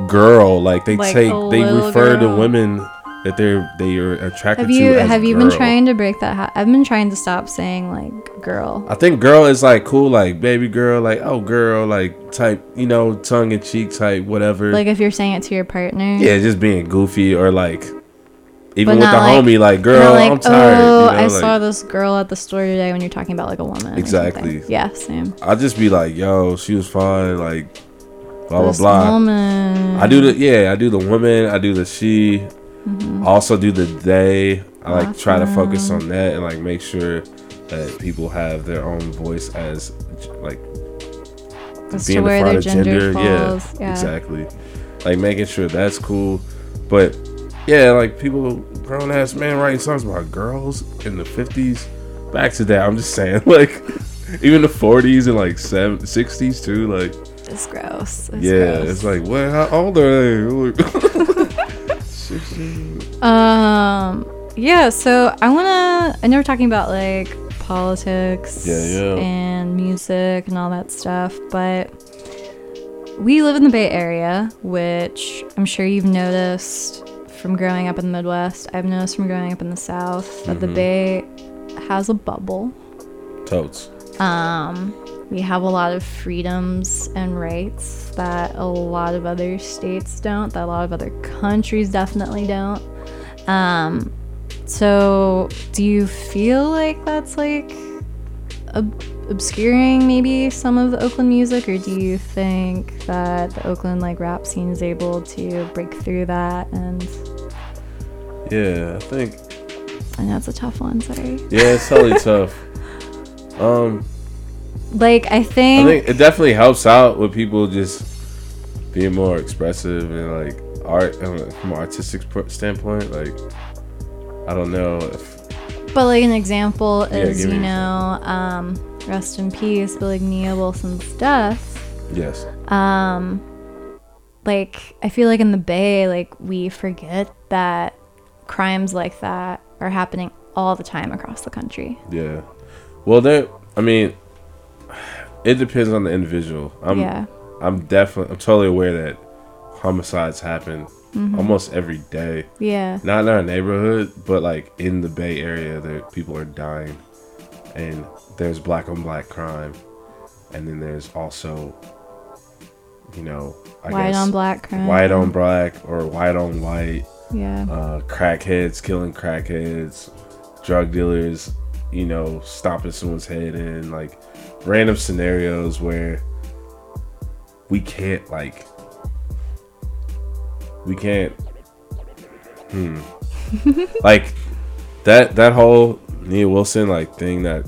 girl. Like, they refer to women that they are attracted to. Have you been trying to break that? I've been trying to stop saying like girl. I think girl is like cool, like baby girl, like oh girl, like type, you know, tongue in cheek type, whatever. Like if you're saying it to your partner. Yeah, just being goofy or like. Even with the homie, like, girl, like, I'm tired. Oh, you know, I saw this girl at the store today when you're talking about, like, a woman. Exactly. Yeah, same. I'll just be like, yo, she was fine, like, blah, blah, blah. Woman. I do the woman. I do the she. Mm-hmm. Also do the they. I, like, try to focus on that and, like, make sure that people have their own voice as, like, that's being the front of gender. Yeah, exactly. Like, making sure that's cool. But... yeah, like people, grown ass men writing songs about girls in the 50s. Back to that, I'm just saying, like, even the 40s and like 60s too. Like, it's gross. It's like, what? How old are they? Yeah. So I know we're talking about like politics, and music and all that stuff, but we live in the Bay Area, which I'm sure you've noticed. From growing up in the Midwest, I've noticed from growing up in the South that the Bay has a bubble. Totes. We have a lot of freedoms and rights that a lot of other states don't, that a lot of other countries definitely don't. So do you feel like that's like obscuring maybe some of the Oakland music, or do you think that the Oakland like rap scene is able to break through that? And yeah, I know it's a tough one, sorry. Yeah, it's totally tough. Like I think it definitely helps out with people just being more expressive and like art from an artistic standpoint. Like I don't know if. But like an example is, you know, rest in peace, but like Nia Wilson's death. Yes. Like I feel like in the Bay, like we forget that crimes like that are happening all the time across the country. Yeah. Well, it depends on the individual. I'm totally aware that homicides happen. Mm-hmm. Almost every day. Yeah. Not in our neighborhood, but like in the Bay Area, there people are dying, and there's black on black crime, and then there's also, you know, white on black crime, white on black or white on white. Yeah. Crackheads killing crackheads, drug dealers, you know, stomping someone's head in, like random scenarios where we can't like. We can't like that whole Nia Wilson like thing that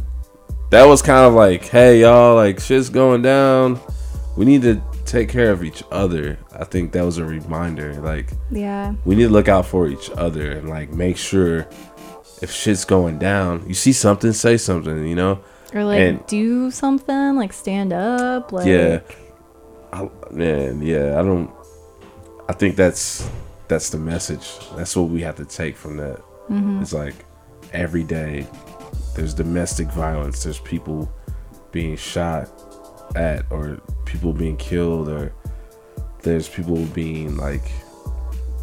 was kind of like, hey y'all, like shit's going down, we need to take care of each other. I think that was a reminder, like we need to look out for each other and like make sure if shit's going down, you see something, say something, you know, or like do something, like stand up, like I think that's the message. That's what we have to take from that. Mm-hmm. It's like every day there's domestic violence. There's people being shot at, or people being killed, or there's people being like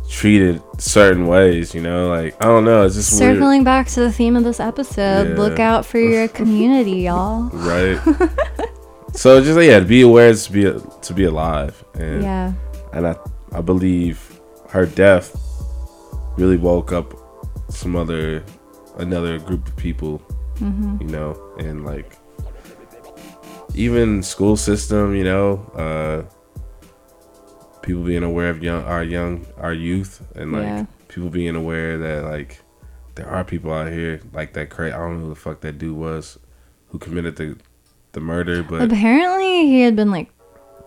treated certain ways. You know, like I don't know. It's just circling back to the theme of this episode. Yeah. Look out for your community, y'all. Right. So just be aware to be alive. And, I believe her death really woke up another group of people, you know, and like even school system, you know, people being aware of our youth, and like people being aware that like there are people out here like that I don't know who the fuck that dude was who committed the murder, but apparently he had been like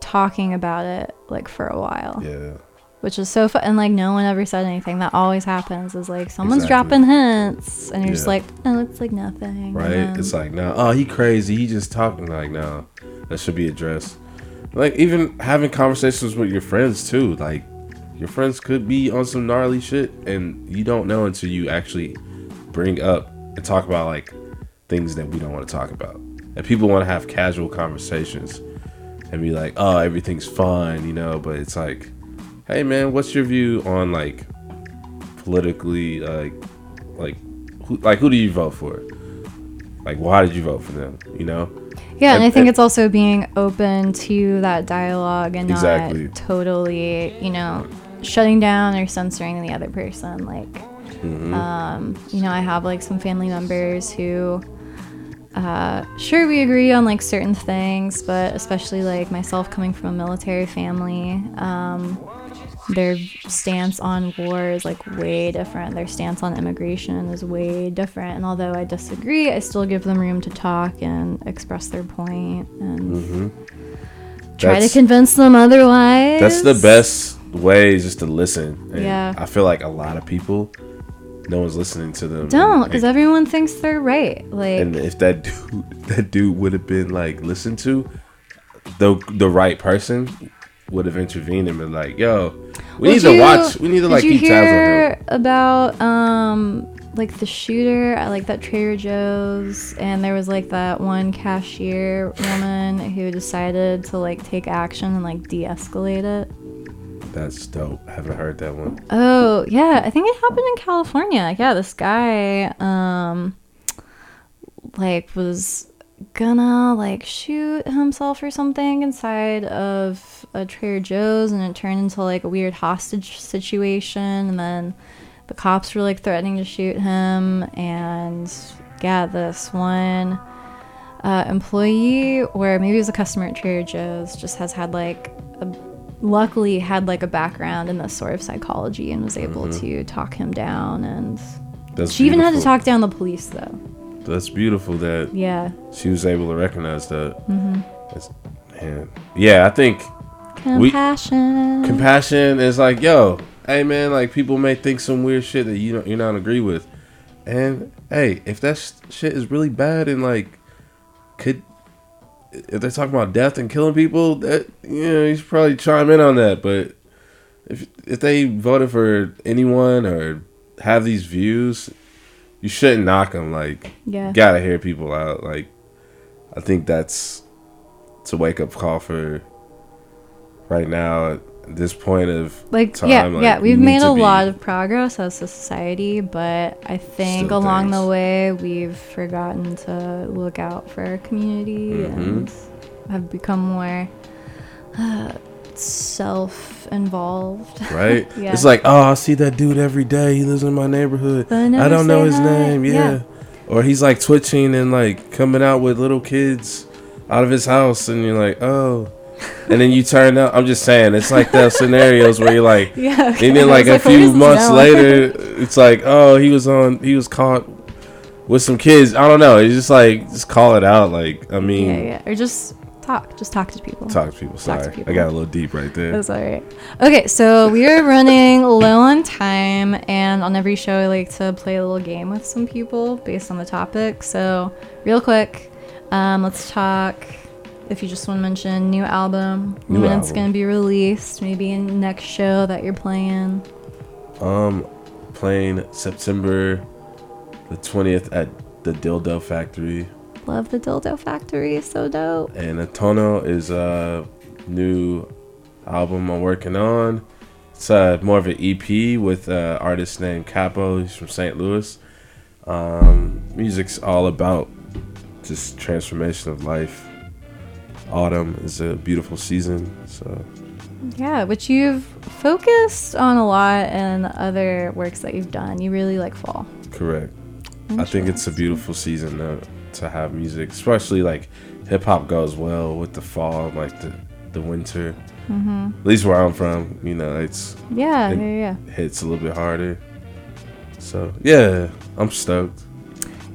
talking about it like for a while, which is so fun, and like no one ever said anything. That always happens, is like someone's dropping hints and you're just like, oh, it's like nothing, right? It's like, no, oh, he crazy, he just talking, like no, that should be addressed. Like even having conversations with your friends too, like your friends could be on some gnarly shit and you don't know until you actually bring up and talk about like things that we don't want to talk about, and people want to have casual conversations and be like, oh, everything's fine, you know, but it's like, hey man, what's your view on like politically, who do you vote for? Like, why did you vote for them? You know? Yeah, and I think it's also being open to that dialogue and exactly. not totally, shutting down or censoring the other person. Like, mm-hmm. I have some family members who, sure, we agree on certain things, but especially myself coming from a military family, their stance on war is way different. Their stance on immigration is way different. And although I disagree, I still give them room to talk and express their point and mm-hmm. try to convince them otherwise. That's the best way, is just to listen. And yeah. I feel like a lot of people, no one's listening to them. Don't, because everyone thinks they're right. And if that dude would have been listened to, the right person would have intervened and been like, yo, we need to keep tabs on him. Did you hear about the shooter at that Trader Joe's, and there was that one cashier woman who decided to take action and de-escalate it? That's dope. I haven't heard that one. Oh yeah, I think it happened in California. Yeah, this guy was gonna shoot himself or something inside of a Trader Joe's, and it turned into a weird hostage situation, and then the cops were threatening to shoot him. And yeah, this one employee, or maybe it was a customer at Trader Joe's, just luckily had a background in this sort of psychology and was able mm-hmm. to talk him down. And that's she beautiful. Even had to talk down the police though. That's beautiful that yeah. she was able to recognize that. Mm-hmm. That's, man. Yeah, I think compassion is yo, hey man, people may think some weird shit that you not agree with, and hey, if that shit is really bad and if they're talking about death and killing people, that you should probably chime in on that. But if they voted for anyone or have these views, you shouldn't knock them. Yeah. You gotta hear people out. I think it's a wake up call for right now at this point of time. Yeah. We've made a lot of progress as a society, but I think along the way we've forgotten to look out for our community mm-hmm. and have become more self-involved, right? Yeah. It's oh, I see that dude every day, he lives in my neighborhood, I don't know his name. Yeah. Or he's twitching and coming out with little kids out of his house, and you're oh. And then you turn up, I'm just saying, it's those scenarios where you're yeah, okay. And then a few months later it's oh, he was caught with some kids. I don't know, it's just just call it out. I mean, yeah, or just talk to people. Sorry. I got a little deep right there. That's all right. Okay, so we are running low on time, and on every show I to play a little game with some people based on the topic. So real quick, let's talk, if you just want to mention new album, when it's going to be released, maybe in next show that you're playing. Playing September the 20th at the Dildo Factory. Love the Dildo Factory, so dope. And Otoño is a new album I'm working on. It's more of an EP with an artist named Capo. He's from St. Louis. Music's all about just transformation of life. Autumn is a beautiful season, so yeah, which you've focused on a lot in other works that you've done. You really like fall. Correct. I think it's a beautiful season though, to have music, especially hip-hop goes well with the fall, the winter mm-hmm. at least where I'm from, it's it hits a little bit harder. So yeah, I'm stoked.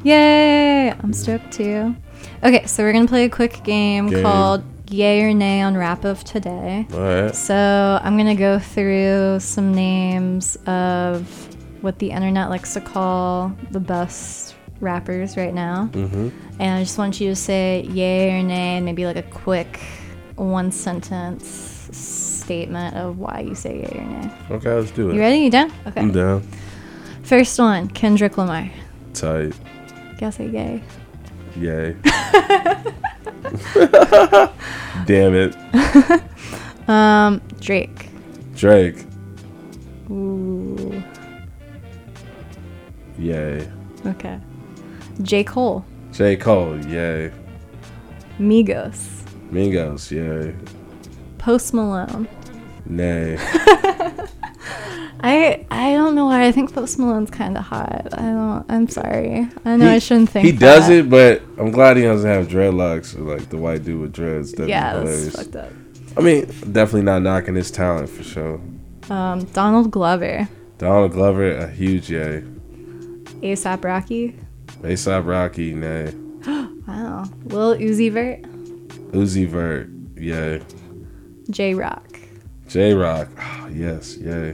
Yay, I'm stoked too. Okay, so we're gonna play a quick game. Called Yay or Nay on Rap of Today. All right, so I'm gonna go through some names of what the internet likes to call the best rappers right now, mm-hmm. and I just want you to say yay or nay, and maybe a quick 1-sentence statement of why you say yay or nay. Okay, let's do it. You ready? You down? Okay, I'm down. First one, Kendrick Lamar. Tight. Gotta say yay. Yay. Damn it. Drake. Ooh. Yay. Okay. J. Cole. J. Cole, yay. Migos. Migos, yay. Post Malone. Nay. I don't know why I think Post Malone's kind of hot. I'm sorry. I know I shouldn't think. He does it, but I'm glad he doesn't have dreadlocks or like the white dude with dreads. Yeah, that's fucked up. I mean, definitely not knocking his talent for sure. Donald Glover. Donald Glover, a huge yay. A$AP Rocky. A$AP Rocky, nay. Wow. Lil Uzi Vert. Uzi Vert, yay. J-Rock. J-Rock, oh, yes, yay.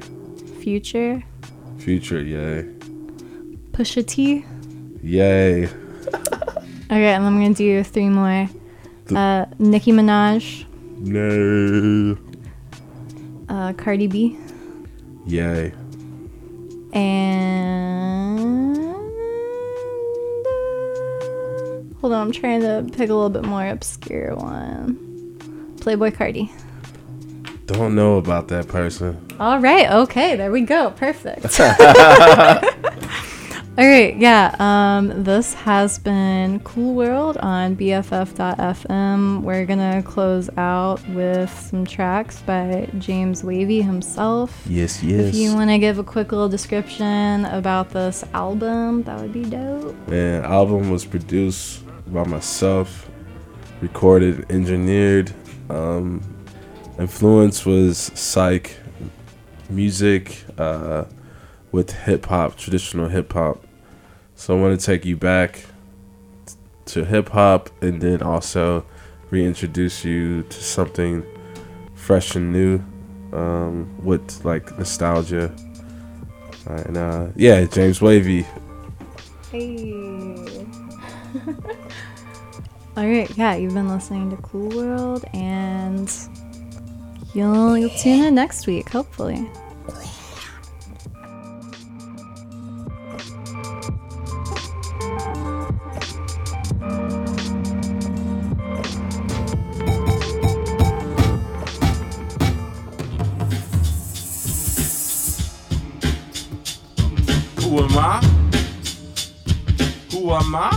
Future. Future, yay. Pusha T. Yay. Okay, and I'm gonna do three more. Nicki Minaj. Nay. Cardi B. Yay. And hold on, I'm trying to pick a little bit more obscure one. Playboi Carti. Don't know about that person. All right. Okay. There we go. Perfect. All right. Yeah. This has been Cool World on BFF.fm. We're going to close out with some tracks by James Wavey himself. Yes, yes. If you want to give a quick little description about this album, that would be dope. Man, album was produced by myself, recorded, engineered. Influence was psych music with hip-hop, traditional hip-hop. So I want to take you back to hip-hop and then also reintroduce you to something fresh and new with like nostalgia. All right, and yeah, James Wavey. Hey. All right, yeah, you've been listening to Cool World, and you'll tune in next week, hopefully. Who am I? Who am I?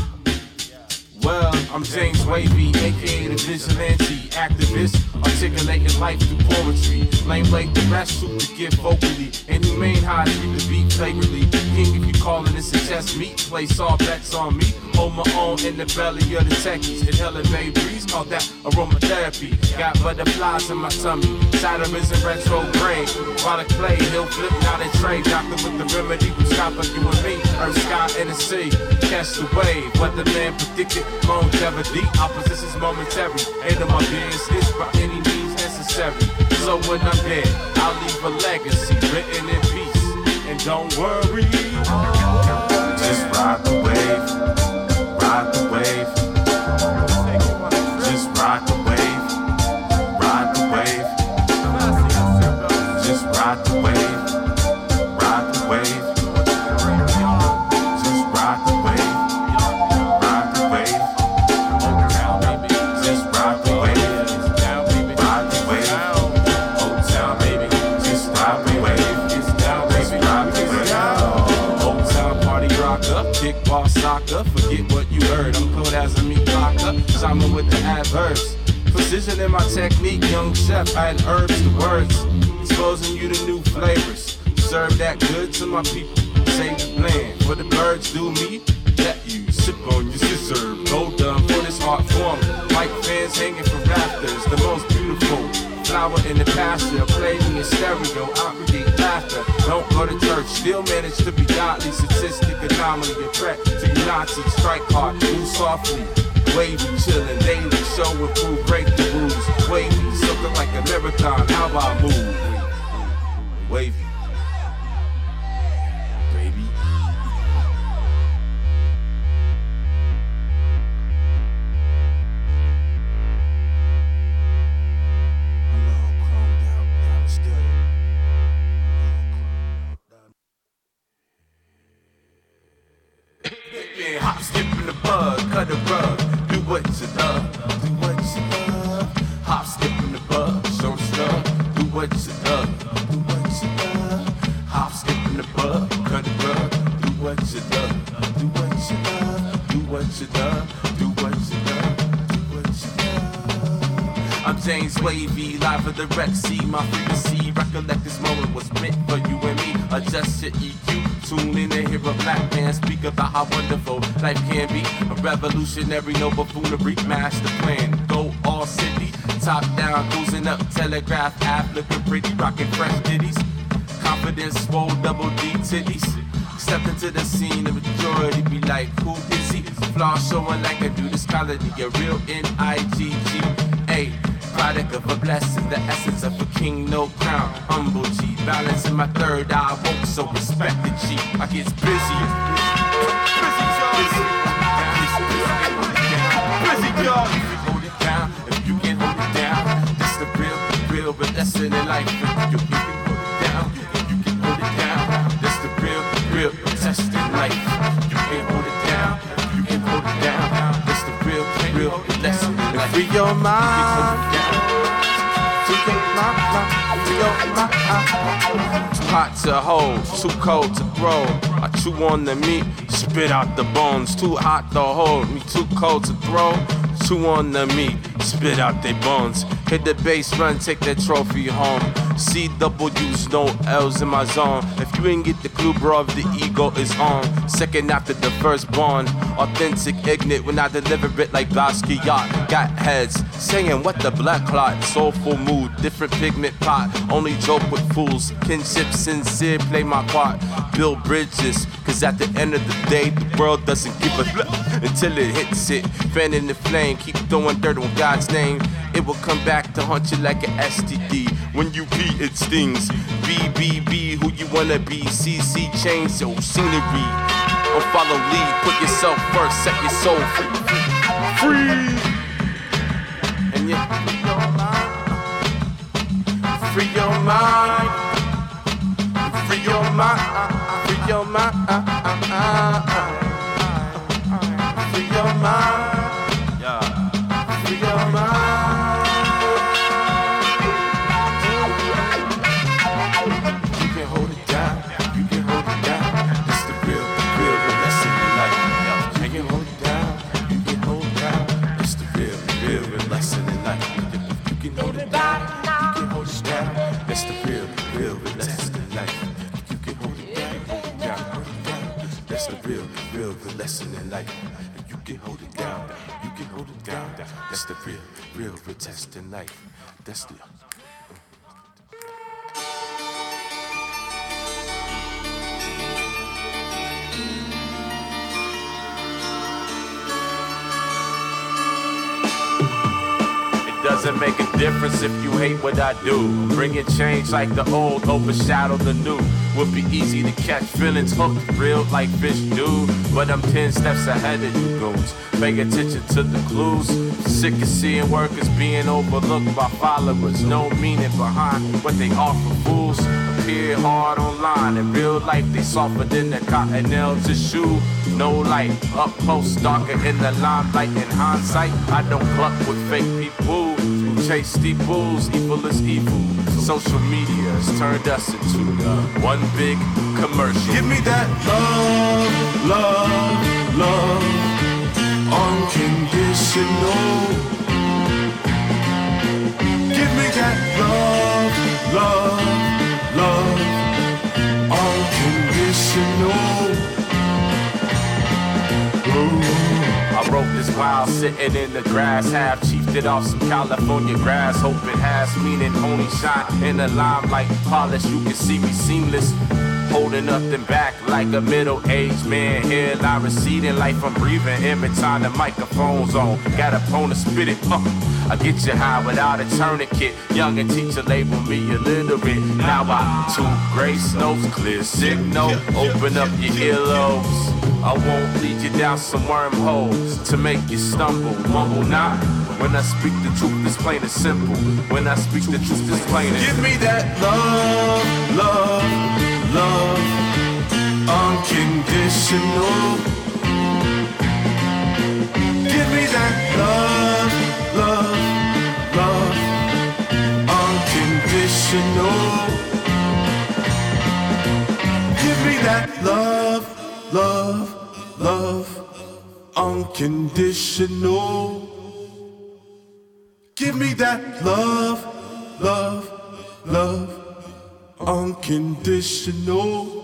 Well, I'm James Wavey, aka the vigilante activist, articulating life through poetry. Lame like the rest, shoot the gift vocally, and humane how I treat the beat flagrantly. King, if you callin' this a chess meet, place all bets on me. Hold my own in the belly of the techies, and hella bay breeze, call that aromatherapy. Got butterflies in my tummy, saturn's in retrograde. While I play, he'll flip out and trade. Doctor with the remedy, who's stopping you and me? Earth, sky, and the sea, catch the wave, but the man predicted. Longevity, opposition's momentary. Ain't of my business by any means necessary. So when I'm dead, I'll leave a legacy written in peace. And don't worry, just ride the wave, ride the wave. Just ride the wave, ride the wave. Just ride the wave, ride the wave. Just ride the wave. Kickball soccer, forget what you heard. I'm cold as a meat locker, chiming with the adverse. Precision in my technique, young chef, add herbs to words. Exposing you to new flavors. Serve that good to my people. Save the plan for the birds, do me. Let you sip on your scissor. Go dumb for this art form. Like fans hanging from rafters, the most beautiful flower in the pasture, play me in stereo, I create laughter. Don't go to church, still manage to be godly. Statistic anomaly, a threat to you Nazis. Strike hard, move softly. Wavy, chillin', daily, show and prove, break the rules. Wavy, something like a marathon, how I move. Wavy. What's it? you love, do what you love, do what you love. I'm James Wavey, live at the Rec C. My frequency, recollect this moment was meant for you and me. Adjust your EQ, tune in and hear a black man speak about how wonderful life can be. A revolutionary, no buffoonery, master plan, go all city. Top down, cruising up, Telegraph app, looking pretty, rocking fresh ditties. Confidence, swole, double D titties. Step into the scene, the majority be like, who is he? Flaw showing like I do this colony, a real N-I-G-G-A. Product of a blessing, the essence of a king, no crown. Humble G, balancing my third eye, woke, so respect the G. I get busy, busy, busy, busy, busy, but that's in life. You can put it down, you can put it down. That's the real test in life. You can hold it down, you can hold it down. That's the real lesson in life. Free your mind, free your mind. Hot to hold, too cold to grow. I chew on the meat, spit out the bones. Too hot to hold, me too cold to throw. Chew on the meat, spit out they bones. Hit the base run, take that trophy home. CW's, no L's in my zone. If you ain't get the clue, bro, the ego is on. Second after the first born. Authentic, ignorant when I deliver it like Basquiat. Got heads, singing what the black clot. Soulful mood, different pigment pot. Only joke with fools, kinship sincere, play my part. Build bridges, cause at the end of the day, the world doesn't give a flip until it hits it. Fan in the flame, keep throwing dirt on God's name. It will come back to haunt you like an STD. When you pee, it stings. BBB, who you wanna be? CC, change your scenery. Or follow lead, put yourself first, set your soul free. Free! And yeah, free your mind. Free your mind. Free your mind. Free your mind. Free your mind. That's the real test in life. That's the... Doesn't make a difference if you hate what I do. Bringing change like the old, overshadow the new. Would be easy to catch feelings hooked, real like fish do. But I'm 10 steps ahead of you goons. Pay attention to the clues. Sick of seeing workers being overlooked by followers. No meaning behind what they offer fools. Appear hard online. In real life they softer than the cotton nail to shoe. No light, up close, darker in the limelight. In hindsight, I don't cluck with fake people. Chase steeples, evil is evil. Social media's turned us into one big commercial. Give me that love, love, love, unconditional. Give me that love, love, love, unconditional. Ooh. I wrote this while sitting in the grass, half chiefed it off some California grass. Hope it has meaning, only shine in the limelight. Polished, you can see me seamless. Holding nothing back like a middle-aged man. Here I receding like I'm breathing every time the microphone's on. Got a phone to spit it, I get you high without a tourniquet. Young and teacher label me a little bit. Now I toot grace notes, clear signal. Open up your earlobes. I won't lead you down some wormholes to make you stumble. Mumble not. When I speak the truth, it's plain and simple. When I speak the truth, it's plain and simple. Give me that love, love. Love, unconditional. Give me that love, love, love, unconditional. Give me that love, love, love, unconditional. Give me that love, love, love, unconditional.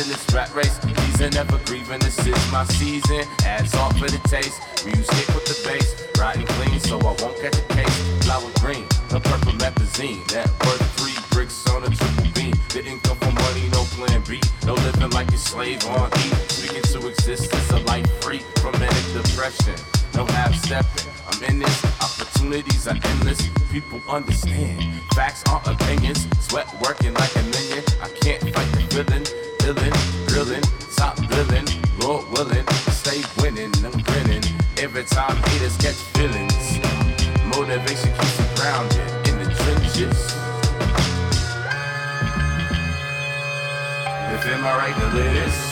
in this rat race. These are never grieving, this is my season. Add salt for the taste, music with the bass. Riding clean so I won't catch a case. Flower green, a purple methazine. That worth 3 bricks on a triple beam. The income for money, no plan B. No living like a slave on E. Speaking to existence, a life free from manic depression. No half-stepping, I'm in this, opportunities are endless, people understand, facts aren't opinions, sweat working like a minion, I can't fight the villain, drilling, top villain, Lord willing, stay winning, I'm grinning, every time haters catch feelings, motivation keeps you grounded in the trenches. If am I right to live this?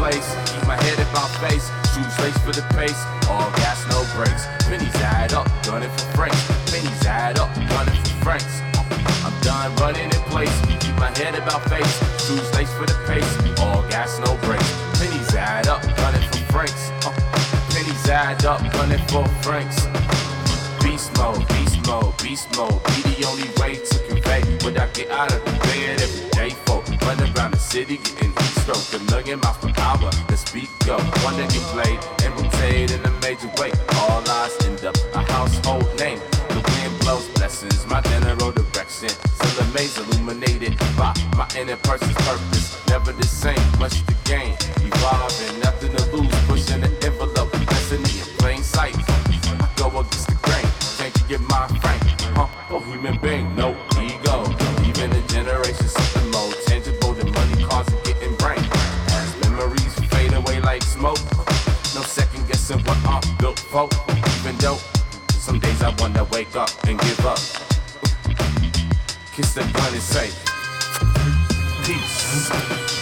Place. Keep my head in my face, shoes laced for the pace, all gas, no brakes, pennies add up, gunning for francs, pennies add up, gunning for francs, I'm done running in place, keep my head in my face, shoes laced for the pace, all gas, no brakes, pennies add up, gunning for francs, pennies add up, gunning for francs. Beast mode, be the only way to convey what I get out of the bed every day for. Run around the city getting heat stroke, a million miles per hour, let's speak up. One that can play and rotate in a major way. All eyes end up a household name. The wind blows blessings, my general direction. Still a maze illuminated by my inner person's purpose. Never the same, much to gain. Evolving, nothing to lose, pushing the envelope, destiny in plain sight. I go against the grain. Get my frank, oh human being, no ego. Even a generation, something more tangible than money, cars are getting brain. As memories fade away like smoke, no second guessing what I'm built for. Even though some days I wanna wake up and give up, kiss the gun and say peace.